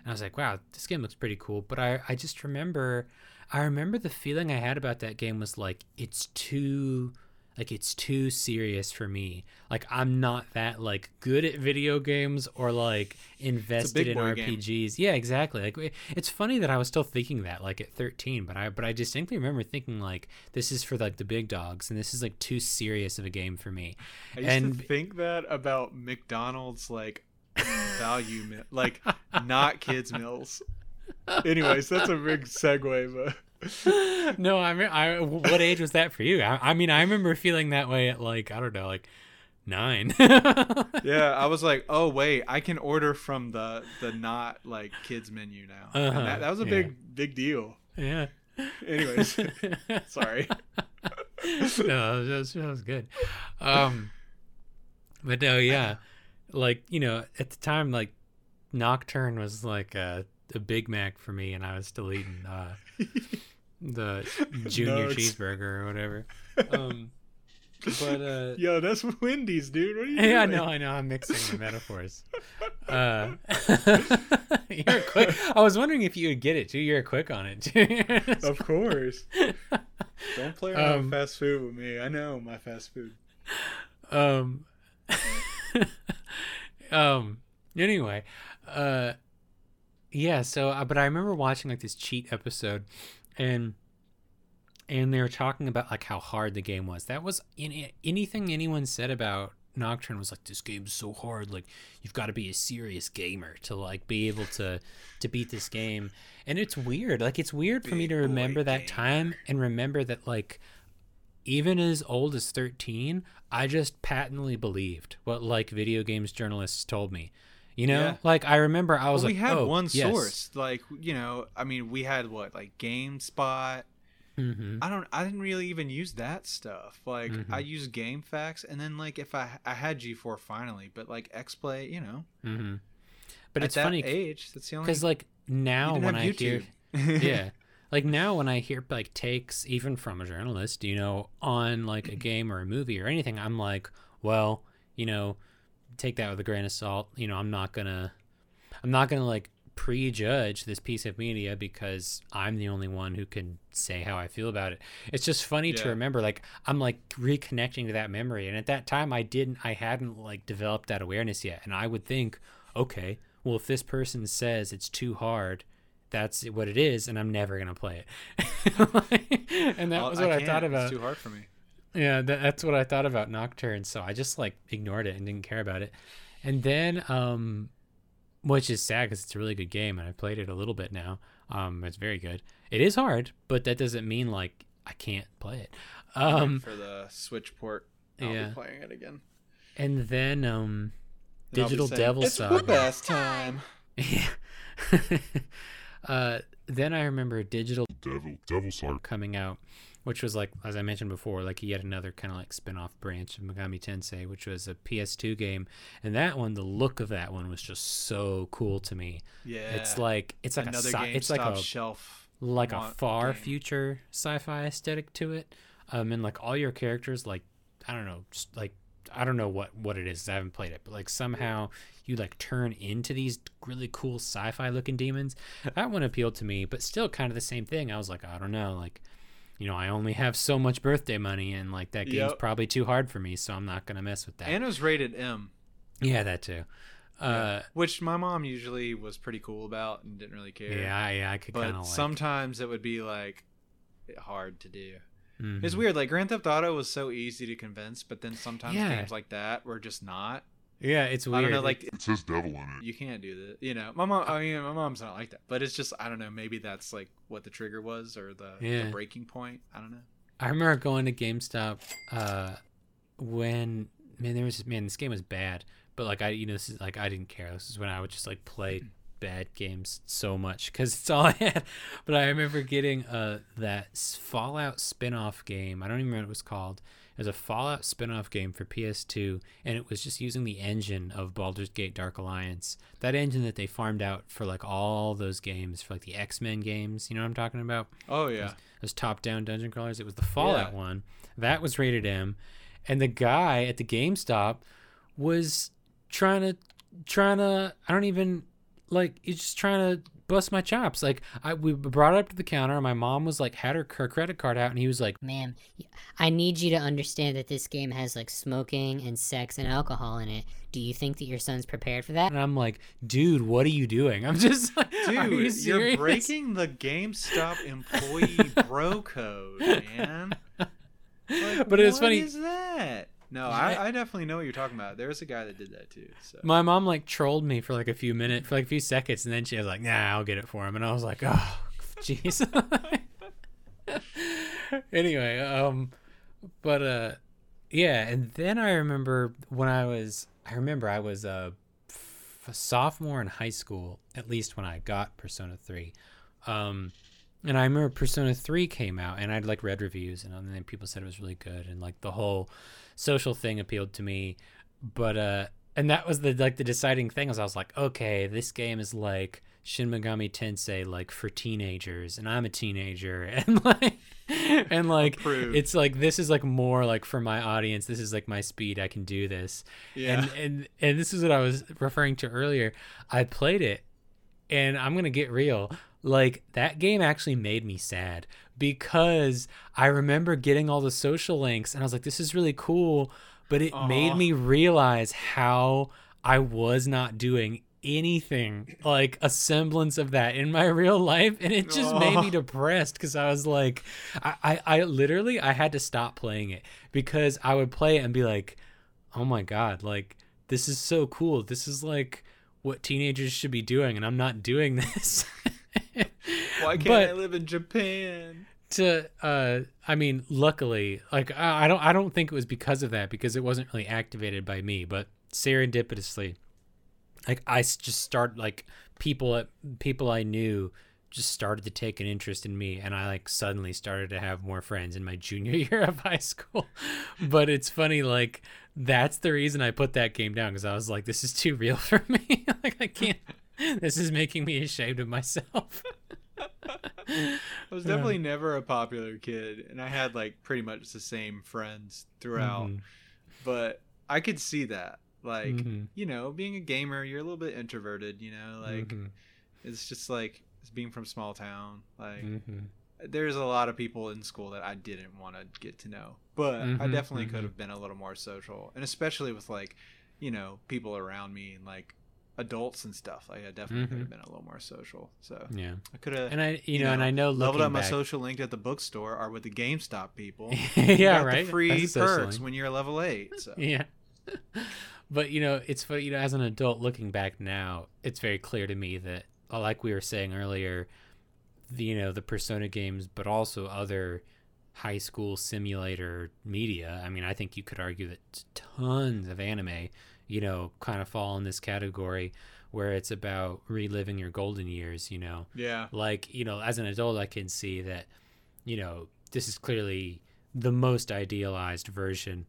And I was like, wow, this game looks pretty cool. But I, I just remember... I remember the feeling I had about that game was like, it's too, like it's too serious for me. Like I'm not that like good at video games or like invested in R P Gs. Game. Yeah, exactly. Like it's funny that I was still thinking that like at thirteen, but I but I distinctly remember thinking like this is for like the big dogs and this is like too serious of a game for me. I used and, to think that about McDonald's like value mi- like not kids meals. Anyways, that's a big segue, but no, I mean, I what age was that for you? I, I mean, I remember feeling that way at like I don't know, like nine. Yeah, I was like, oh wait, I can order from the the not like kids menu now. Uh-huh, that, that was a yeah. big big deal. Yeah. Anyways, sorry. No, that was, that was good. Um, but no, yeah, like you know, at the time, like Nocturne was like a, a Big Mac for me, and I was still eating uh, the junior Nugs. cheeseburger or whatever. Um, but uh, yo, that's Wendy's, dude. What are you doing? Yeah, I know, I know. I'm mixing the metaphors. Uh, you're quick. I was wondering if you would get it too. You're quick on it too. Of course. Don't play around um, with fast food with me. I know my fast food. Um. um. Anyway, uh, yeah. So, uh, but I remember watching like this Cheat episode, and and they were talking about like how hard the game was. That was in, anything anyone said about Nocturne was like, this game's so hard. Like, you've got to be a serious gamer to like be able to to beat this game. And it's weird. Like, it's weird for me to remember that time and remember that like, even as old as thirteen, I just patently believed what like video games journalists told me. You know, yeah. like I remember I was well, like, we had oh, one yes. source. Like, you know, I mean, we had what like GameSpot. Mm-hmm. I don't. I didn't really even use that stuff. Like mm-hmm. I used GameFAQs, and then like if I I had G four finally, but like XPlay, you know. Mm-hmm. But at it's that funny age. That's the only because like now when I YouTube. hear, yeah, like now when I hear like takes even from a journalist, you know, on like a game or a movie or anything, I'm like, well, you know, take that with a grain of salt. You know, I'm not gonna, I'm not gonna like. prejudge this piece of media because I'm the only one who can say how I feel about it. It's just funny yeah. to remember, like I'm like reconnecting to that memory, and at that time I didn't I hadn't like developed that awareness yet, and I would think, okay, well if this person says it's too hard, that's what it is, and I'm never gonna play it. Like, and that well, was what I, I thought about. It's too hard for me. Yeah, that, that's what I thought about Nocturne, so I just like ignored it and didn't care about it. And then um which is sad because it's a really good game, and I played it a little bit now. Um, it's very good. It is hard, but that doesn't mean like I can't play it. Um, for the Switch port, I'll yeah. be playing it again. And then um, and Digital Devil Story. It's the best time. Yeah. uh, then I remember Digital Devil Devil Story coming out, which was like, as I mentioned before, like yet another kind of like spin-off branch of Megami Tensei, which was a P S two game. And that one, the look of that one was just so cool to me. Yeah. It's like it's like another a sci- it's like a shelf like a far game. future sci-fi aesthetic to it. Um and like all your characters like I don't know, like I don't know what, what it is. I haven't played it, but like somehow you like turn into these really cool sci-fi looking demons. That one appealed to me, but still kind of the same thing. I was like, I don't know, like you know, I only have so much birthday money, and like that game's yep. probably too hard for me, so I'm not gonna mess with that. And it was rated M. Yeah, that too. Yeah. Uh, Which my mom usually was pretty cool about and didn't really care. Yeah, yeah, I could kind of. But sometimes like... it would be like hard to do. Mm-hmm. It's weird. Like Grand Theft Auto was so easy to convince, but then sometimes yeah. games like that were just not. Yeah, it's weird. I don't know, like it says devil in it. You can't do that. You know, my mom. I mean, my mom's not like that. But it's just, I don't know. Maybe that's like what the trigger was, or the, yeah. the breaking point. I don't know. I remember going to GameStop uh, when man, there was just, man, this game was bad. But like I, you know, this is like I didn't care. This is when I would just like play bad games so much because it's all I had. But I remember getting uh that Fallout spinoff game. I don't even remember what it was called. It was a Fallout spin-off game for P S two, and it was just using the engine of Baldur's Gate Dark Alliance. That engine that they farmed out for, like, all those games, for, like, the X-Men games. You know what I'm talking about? Oh, yeah. Those, those top-down dungeon crawlers. It was the Fallout yeah. one. That was rated M. And the guy at the GameStop was trying to, trying to, I don't even, like, he's just trying to bust my chops. Like I we brought it up to the counter, and my mom was like had her, her credit card out, and he was like, ma'am, I need you to understand that this game has like smoking and sex and alcohol in it. Do you think that your son's prepared for that? And I'm like, dude, what are you doing? I'm just like, dude, are you serious? You're breaking the GameStop employee bro code, man. Like, but it was funny. What is that? No, I, I definitely know what you're talking about. There was a guy that did that too. So. My mom like trolled me for like a few minutes, for like a few seconds, and then she was like, "Nah, I'll get it for him," and I was like, "Oh, jeez." Anyway, um, but uh, yeah, and then I remember when I was, I remember I was a, f- a sophomore in high school, at least when I got Persona three, um. And I remember Persona three came out, and I'd like read reviews, and then people said it was really good, and like the whole social thing appealed to me. But uh, and that was the like the deciding thing. Was I was like, okay, this game is like Shin Megami Tensei, like for teenagers, and I'm a teenager, and like and like approved. It's like this is like more like for my audience. This is like my speed. I can do this. Yeah. And and and this is what I was referring to earlier. I played it, and I'm gonna get real. Like, that game actually made me sad because I remember getting all the social links and I was like, this is really cool, but it Aww. made me realize how I was not doing anything like a semblance of that in my real life, and it just Aww. made me depressed because I was like, I, I, I literally, I had to stop playing it because I would play it and be like, oh my God, like, this is so cool. This is like what teenagers should be doing, and I'm not doing this. Why can't but I live in Japan? To uh I mean, luckily, like I, I don't I don't think it was because of that, because it wasn't really activated by me, but serendipitously, like I just start like people at people I knew just started to take an interest in me, and I like suddenly started to have more friends in my junior year of high school. But it's funny, like that's the reason I put that game down, because I was like, this is too real for me. Like I can't. This is making me ashamed of myself. I was definitely yeah. never a popular kid, and I had like pretty much the same friends throughout. Mm-hmm. But I could see that, like, mm-hmm. you know, being a gamer, you're a little bit introverted, you know, like mm-hmm. it's just like it's being from small town. Like mm-hmm. there's a lot of people in school that I didn't want to get to know, but mm-hmm. I definitely mm-hmm. could have been a little more social, and especially with like, you know, people around me and like adults and stuff. Like I definitely mm-hmm. could have been a little more social. So yeah, I could have. And I, you, you know, know, and I know leveled up my back, social link at the bookstore or with the GameStop people. Yeah, got right. The free perks when you're level eight. So. Yeah. But you know, it's funny. You know, as an adult looking back now, it's very clear to me that, like we were saying earlier, the, you know, the Persona games, but also other high school simulator media. I mean, I think you could argue that tons of anime, you know, kind of fall in this category where it's about reliving your golden years, you know? Yeah. Like, you know, as an adult, I can see that, you know, this is clearly the most idealized version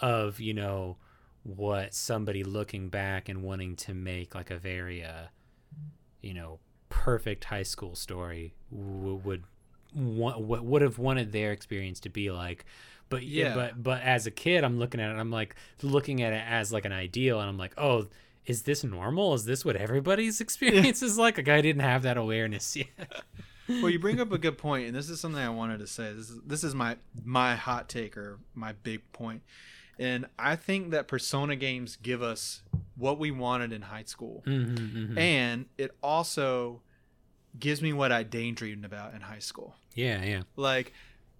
of, you know, what somebody looking back and wanting to make like a very, uh, you know, perfect high school story w- would want, w- would have wanted their experience to be like. But yeah, but but as a kid, I'm looking at it, I'm like looking at it as like an ideal, and I'm like, oh, is this normal? Is this what everybody's experience yeah. is like? Like I didn't have that awareness yet. Well, you bring up a good point, and this is something I wanted to say. This is this is my my hot take or my big point, and I think that Persona games give us what we wanted in high school, mm-hmm, mm-hmm. and it also gives me what I daydreamed about in high school. Yeah, yeah, like.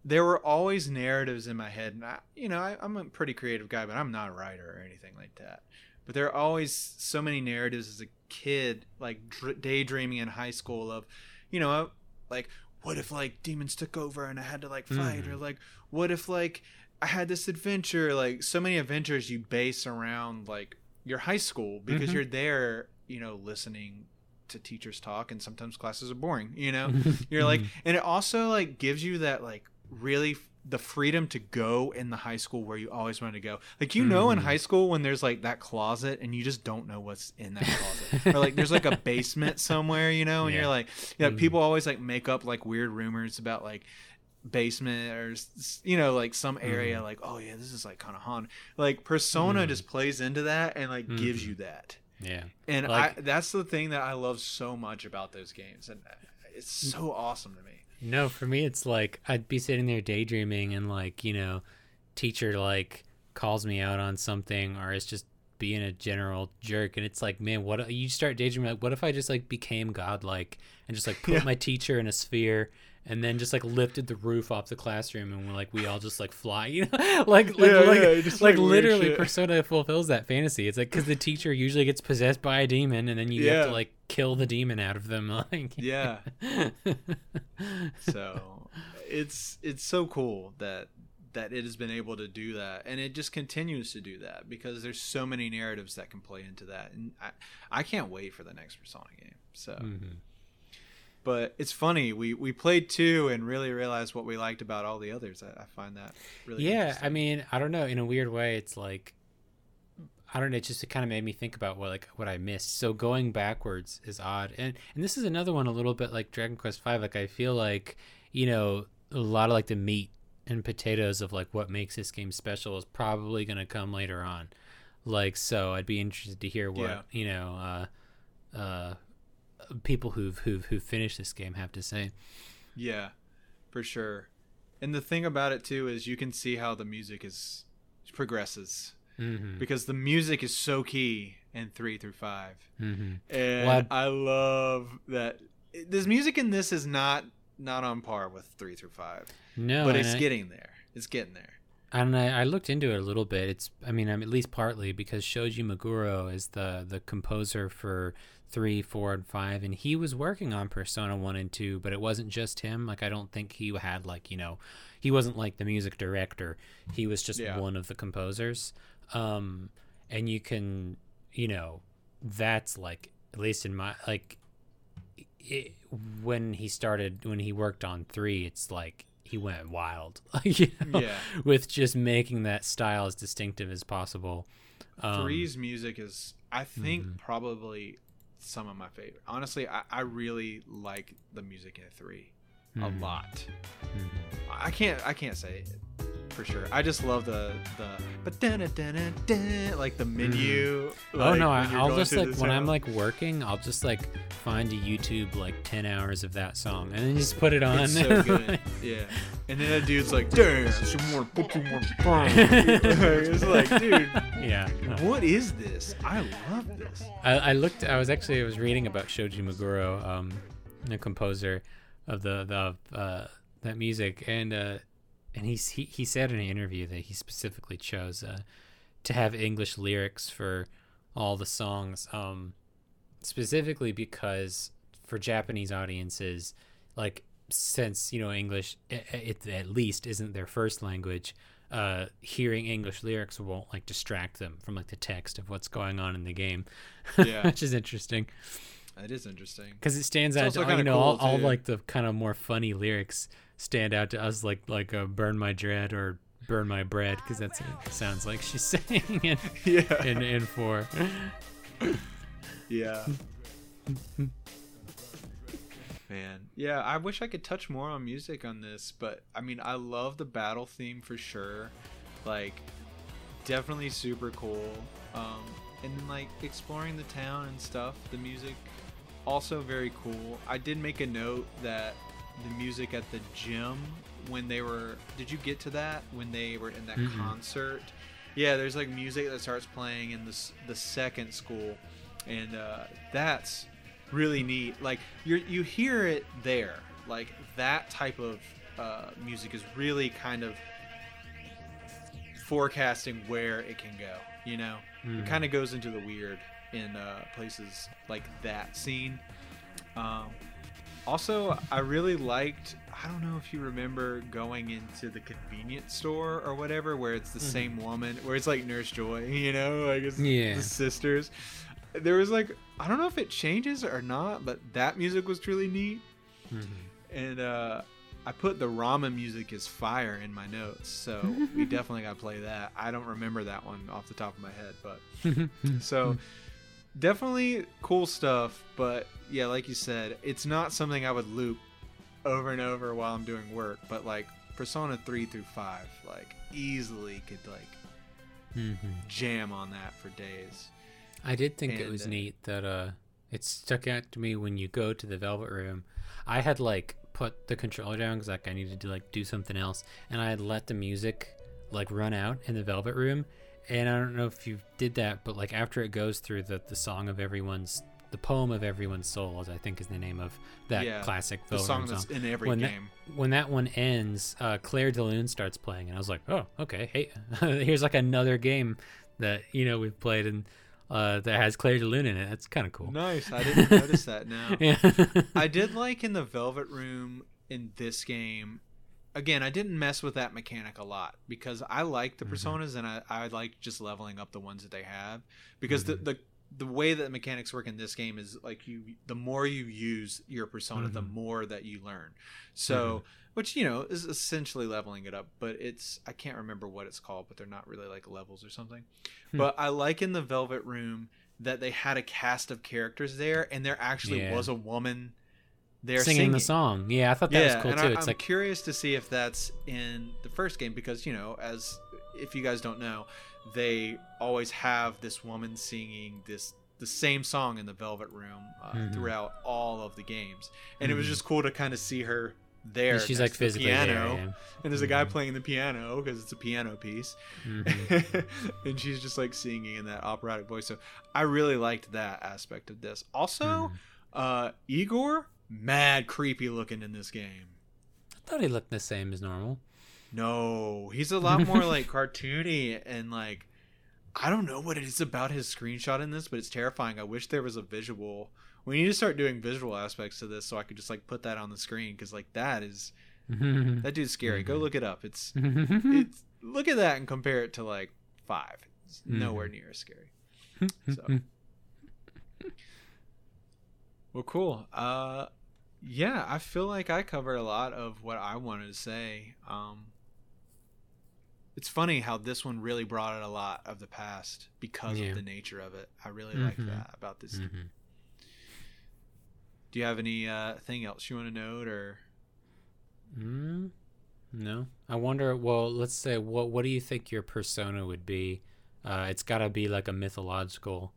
There were always narratives in my head, and I, you know, I, I'm a pretty creative guy, but I'm not a writer or anything like that. But there are always so many narratives as a kid, like dr- daydreaming in high school of, you know, like what if like demons took over and I had to like fight, mm. or like what if like I had this adventure. Like so many adventures you base around like your high school because mm-hmm. you're there, you know, listening to teachers talk, and sometimes classes are boring. You know, you're like, and it also like gives you that like. Really the freedom to go in the high school where you always wanted to go, like, you know, mm. in high school when there's like that closet and you just don't know what's in that closet, or like there's like a basement somewhere, you know, and yeah. you're like, yeah, you know, mm. people always like make up like weird rumors about like basement or, you know, like some area mm. like, oh yeah, this is like kind of haunted. Like Persona mm. just plays into that and like mm. gives you that. Yeah, and like, I that's the thing that I love so much about those games, and it's so awesome to me. No, for me, it's like I'd be sitting there daydreaming and like, you know, teacher like calls me out on something, or it's just being a general jerk. And it's like, man, what you start daydreaming, like, what if I just like became godlike and just like put yeah. my teacher in a sphere and then just like lifted the roof off the classroom and we're like, we all just like fly, you know, like, like, yeah, like, yeah, just like, like literally Persona fulfills that fantasy. It's like, cause the teacher usually gets possessed by a demon and then you yeah. have to like kill the demon out of them. Like, yeah. So it's, it's so cool that, that it has been able to do that, and it just continues to do that because there's so many narratives that can play into that, and I, I can't wait for the next Persona game. So mm-hmm. But it's funny, we we played two and really realized what we liked about all the others. I, I find that really yeah I mean, I don't know, in a weird way it's like, I don't know, it just kind of made me think about what like what I missed. So going backwards is odd, and and this is another one a little bit like Dragon Quest five. Like I feel like, you know, a lot of like the meat and potatoes of like what makes this game special is probably going to come later on, like, so I'd be interested to hear what yeah. you know uh uh people who've who've who finished this game have to say. Yeah, for sure. And the thing about it too is you can see how the music is progresses mm-hmm. because the music is so key in three through five mm-hmm. and well, I love that this music in this is not not on par with three through five. No, but it's I, getting there. It's getting there. And I, I looked into it a little bit. It's, I mean, I'm at least partly because Shoji Meguro is the, the composer for three, four, and five, and he was working on Persona one and two, but it wasn't just him. Like, I don't think he had like, you know, he wasn't like the music director. He was just yeah. one of the composers. Um, and you can, you know, that's like, at least in my, like, it, when he started, when he worked on three, it's like, he went wild you know, yeah. with just making that style as distinctive as possible. Um, Three's music is, I think, mm-hmm. probably some of my favorite. Honestly, I, I really like the music in Three mm-hmm. a lot. Mm-hmm. I can't, I can't say it for sure. I just love the the but dun, dun, dun, dun, like the menu. Mm-hmm. Like, oh no, I'll just like when I'm like working, I'll just like find a YouTube like ten hours of that song and then just put it on. It's so good. Yeah. And then that dude's like, "Dance some more Pokemon." It's like, dude. Yeah. What is this? I love this. I, I looked. I was actually I was reading about Shoji Meguro, um, the composer of the the uh, that music, and. Uh, And he's, he he said in an interview that he specifically chose uh, to have English lyrics for all the songs, um, specifically because for Japanese audiences, like since, you know, English, it, it, at least isn't their first language, uh, hearing English lyrics won't like distract them from like the text of what's going on in the game, yeah. which is interesting. It is interesting because it stands it's out. To, you know, cool all, all like the kind of more funny lyrics stand out to us, like like uh, "Burn My Dread" or "Burn My Bread" because that's what it sounds like she's saying in yeah. in, in four. Yeah. Man, yeah. I wish I could touch more on music on this, but I mean, I love the battle theme for sure. Like, definitely super cool. Um, and then like exploring the town and stuff. The music. Also very cool. I did make a note that the music at the gym when they were did you get to that when they were in that mm-hmm. concert? Yeah, there's like music that starts playing in this the second school, and uh that's really neat. Like you you hear it there. Like that type of uh music is really kind of forecasting where it can go, you know. Mm-hmm. It kind of goes into the weird in uh, places like that scene. Um, also, I really liked, I don't know if you remember going into the convenience store or whatever, where it's the mm-hmm. same woman, where it's like Nurse Joy, you know, like it's yeah. the sisters. There was like, I don't know if it changes or not, but that music was truly neat. Mm-hmm. And uh, I put the ramen music is fire in my notes, so we definitely got to play that. I don't remember that one off the top of my head, but so... Definitely cool stuff, but yeah, like you said, it's not something I would loop over and over while I'm doing work, but like Persona three through five, like easily could like mm-hmm. jam on that for days. I did think and, it was uh, neat that uh it stuck out to me when you go to the Velvet Room. I had like put the controller down because like I needed to like do something else, and I had let the music like run out in the Velvet Room. and I don't know if you did that, but like after it goes through the the song of everyone's, the poem of everyone's souls, I think is the name of that yeah, classic Velvet Room song. The song that's in every when game. That, when that one ends, uh, Claire de Lune starts playing, and I was like, oh, okay, hey, here's like another game that, you know, we've played and uh, that has Claire de Lune in it. That's kind of cool. Nice. I didn't notice that now. Yeah. I did like in the Velvet Room in this game, again, I didn't mess with that mechanic a lot because I like the personas mm-hmm. and I, I like just leveling up the ones that they have because mm-hmm. the, the, the way that the mechanics work in this game is like you, the more you use your persona, mm-hmm. the more that you learn. So, mm-hmm. which, you know, is essentially leveling it up, but it's, I can't remember what it's called, but they're not really like levels or something. Hmm. But I like in the Velvet Room that they had a cast of characters there and there actually yeah. was a woman there singing, singing the song. Yeah. I thought that yeah, was cool and too. I, it's I'm like curious to see if that's in the first game, because, you know, as if you guys don't know, they always have this woman singing this the same song in the Velvet Room uh, mm-hmm. throughout all of the games, and mm-hmm. it was just cool to kind of see her there. And she's like physically the piano, there, yeah. and there's mm-hmm. a guy playing the piano because it's a piano piece, mm-hmm. and she's just like singing in that operatic voice. So I really liked that aspect of this. Also, mm-hmm. uh, Igor, mad creepy looking in this game. I thought he looked the same as normal. No, he's a lot more like cartoony and like, I don't know what it is about his screenshot in this, but it's terrifying. I wish there was a visual. We need to start doing visual aspects to this so I could just like put that on the screen, because like that is that dude's scary. Go look it up. It's it's look at that and compare it to like five. It's nowhere near as scary. So well, cool. Uh, yeah, I feel like I covered a lot of what I wanted to say. Um, It's funny how this one really brought in a lot of the past because yeah. of the nature of it. I really mm-hmm. like that about this. Mm-hmm. Do you have any uh, thing else you want to note, or? Mm, no, I wonder. Well, let's say what what do you think your persona would be? Uh, it's got to be like a mythological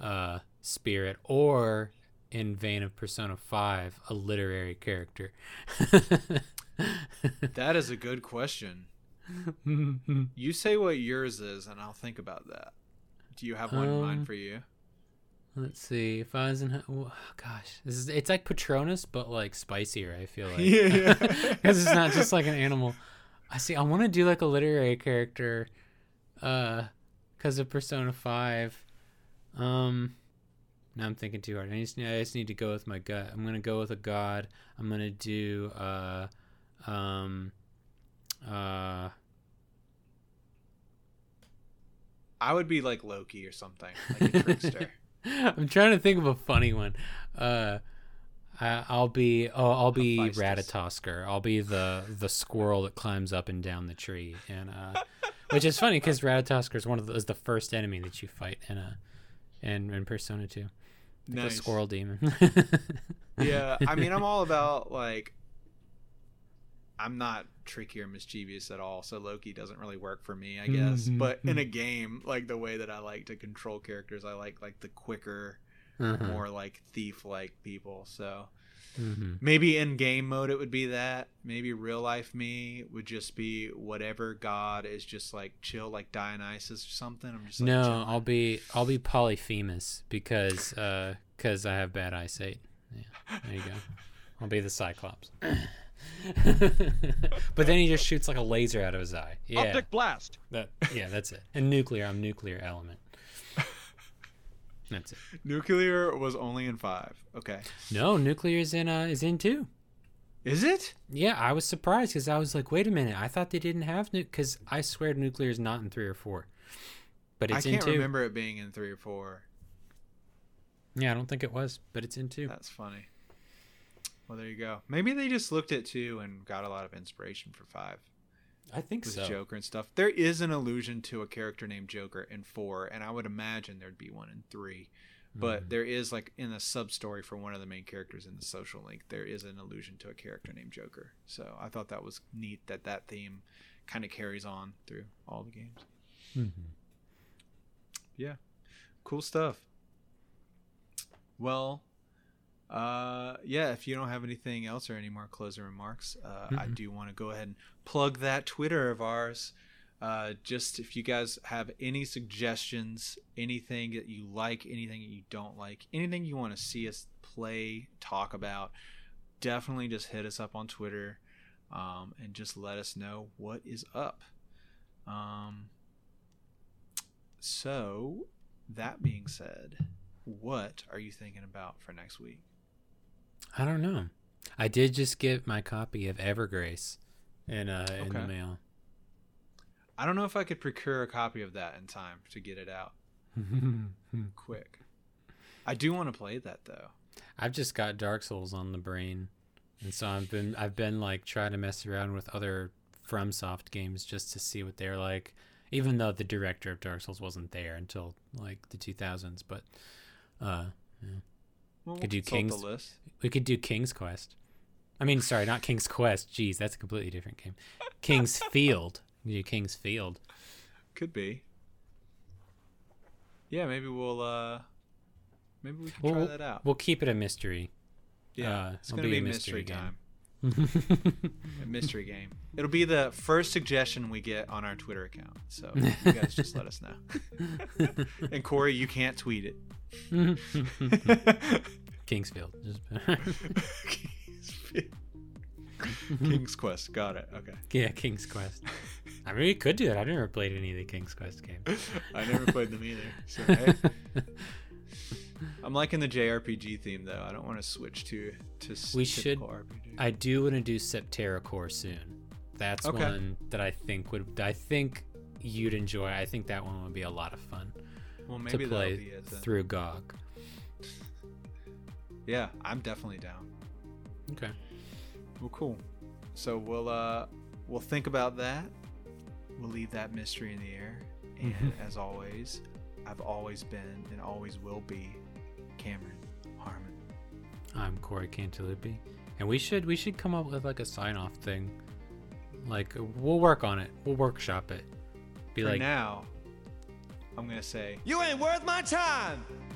uh, spirit, or in vein of Persona five, a literary character. That is a good question. You say what yours is and I'll think about that. Do you have one um, in mind for you? Let's see. If I was in, oh gosh, this is, it's like Patronus but like spicier, I feel like. Yeah, because it's not just like an animal. I see. I want to do like a literary character, uh, because of Persona five. Um, now I'm thinking too hard. I just, I just need to go with my gut. I'm gonna go with a god. I'm gonna do uh, um. Uh, I would be like Loki or something, like a trickster. I'm trying to think of a funny one. Uh, I, I'll be oh, I'll be Ratatosker. I'll be the the squirrel that climbs up and down the tree, and uh, which is funny because Ratatosker is one of the, is the first enemy that you fight in a in, in Persona two, like nice. The squirrel demon. Yeah, I mean, I'm all about like. I'm not tricky or mischievous at all, so Loki doesn't really work for me, I guess. Mm-hmm. But in a game, like the way that I like to control characters, I like like the quicker, uh-huh. more like thief-like people. So mm-hmm. maybe in game mode it would be that. Maybe real life me would just be whatever god is just like chill, like Dionysus or something. I'm just like, no, chilling. I'll be I'll be Polyphemus because uh, 'cause I have bad eyesight. Yeah, there you go. I'll be the Cyclops. But then he just shoots like a laser out of his eye. Yeah. Optic blast. That, yeah, that's it. And nuclear. I'm nuclear element. That's it. Nuclear was only in five. Okay. No, nuclear is in uh, is in two. Is it? Yeah, I was surprised because I was like, wait a minute, I thought they didn't have nuke. Because I swear nuclear is not in three or four. But it's in two. I can't remember it being in three or four. Yeah, I don't think it was, but it's in two. That's funny. Well, there you go. Maybe they just looked at two and got a lot of inspiration for five. I think with so. With Joker and stuff. There is an allusion to a character named Joker in four, and I would imagine there'd be one in three. But mm. there is, like, in a sub-story for one of the main characters in the Social Link, there is an allusion to a character named Joker. So I thought that was neat that that theme kind of carries on through all the games. Mm-hmm. Yeah. Cool stuff. Well... uh yeah if you don't have anything else or any more closing remarks, uh mm-hmm. I do want to go ahead and plug that Twitter of ours. Uh, just if you guys have any suggestions, anything that you like, anything that you don't like, anything you want to see us play, talk about, definitely just hit us up on Twitter, um, and just let us know what is up. Um, so that being said, what are you thinking about for next week? I don't know. I did just get my copy of Evergrace in uh, okay. in the mail. I don't know if I could procure a copy of that in time to get it out quick. I do want to play that though. I've just got Dark Souls on the brain, and so I've been I've been like trying to mess around with other FromSoft games just to see what they're like. Even though the director of Dark Souls wasn't there until like the two thousands, but uh, yeah. Well, could do King's. The list. We could do King's Quest. I mean, sorry, not King's Quest. Jeez, that's a completely different game. King's Field. Do King's Field. Could be. Yeah, maybe we'll uh maybe we can we'll, try that out. We'll keep it a mystery. Yeah. Uh, it's gonna be, be a mystery, mystery time. A mystery game. It'll be the first suggestion we get on our Twitter account. So you guys just let us know. And Corey, you can't tweet it. Kingsfield. Kingsfield. King's Quest, got it. Okay. Yeah, King's Quest. I mean, we could do that. I've never played any of the King's Quest games. I never played them either. So, hey. I'm liking the J R P G theme though. I don't want to switch to to we should. R P G. I do want to do Septerra Core soon. That's okay. One that I think would I think you'd enjoy. I think that one would be a lot of fun. Well, maybe to play be it, through G O G. Yeah, I'm definitely down. Okay. Well, cool. So we'll uh we'll think about that. We'll leave that mystery in the air. And mm-hmm. as always, I've always been and always will be Cameron Harmon. I'm Corey Cantalupi, and we should we should come up with like a sign-off thing. Like we'll work on it. We'll workshop it. Be For like now. I'm gonna say you ain't worth my time.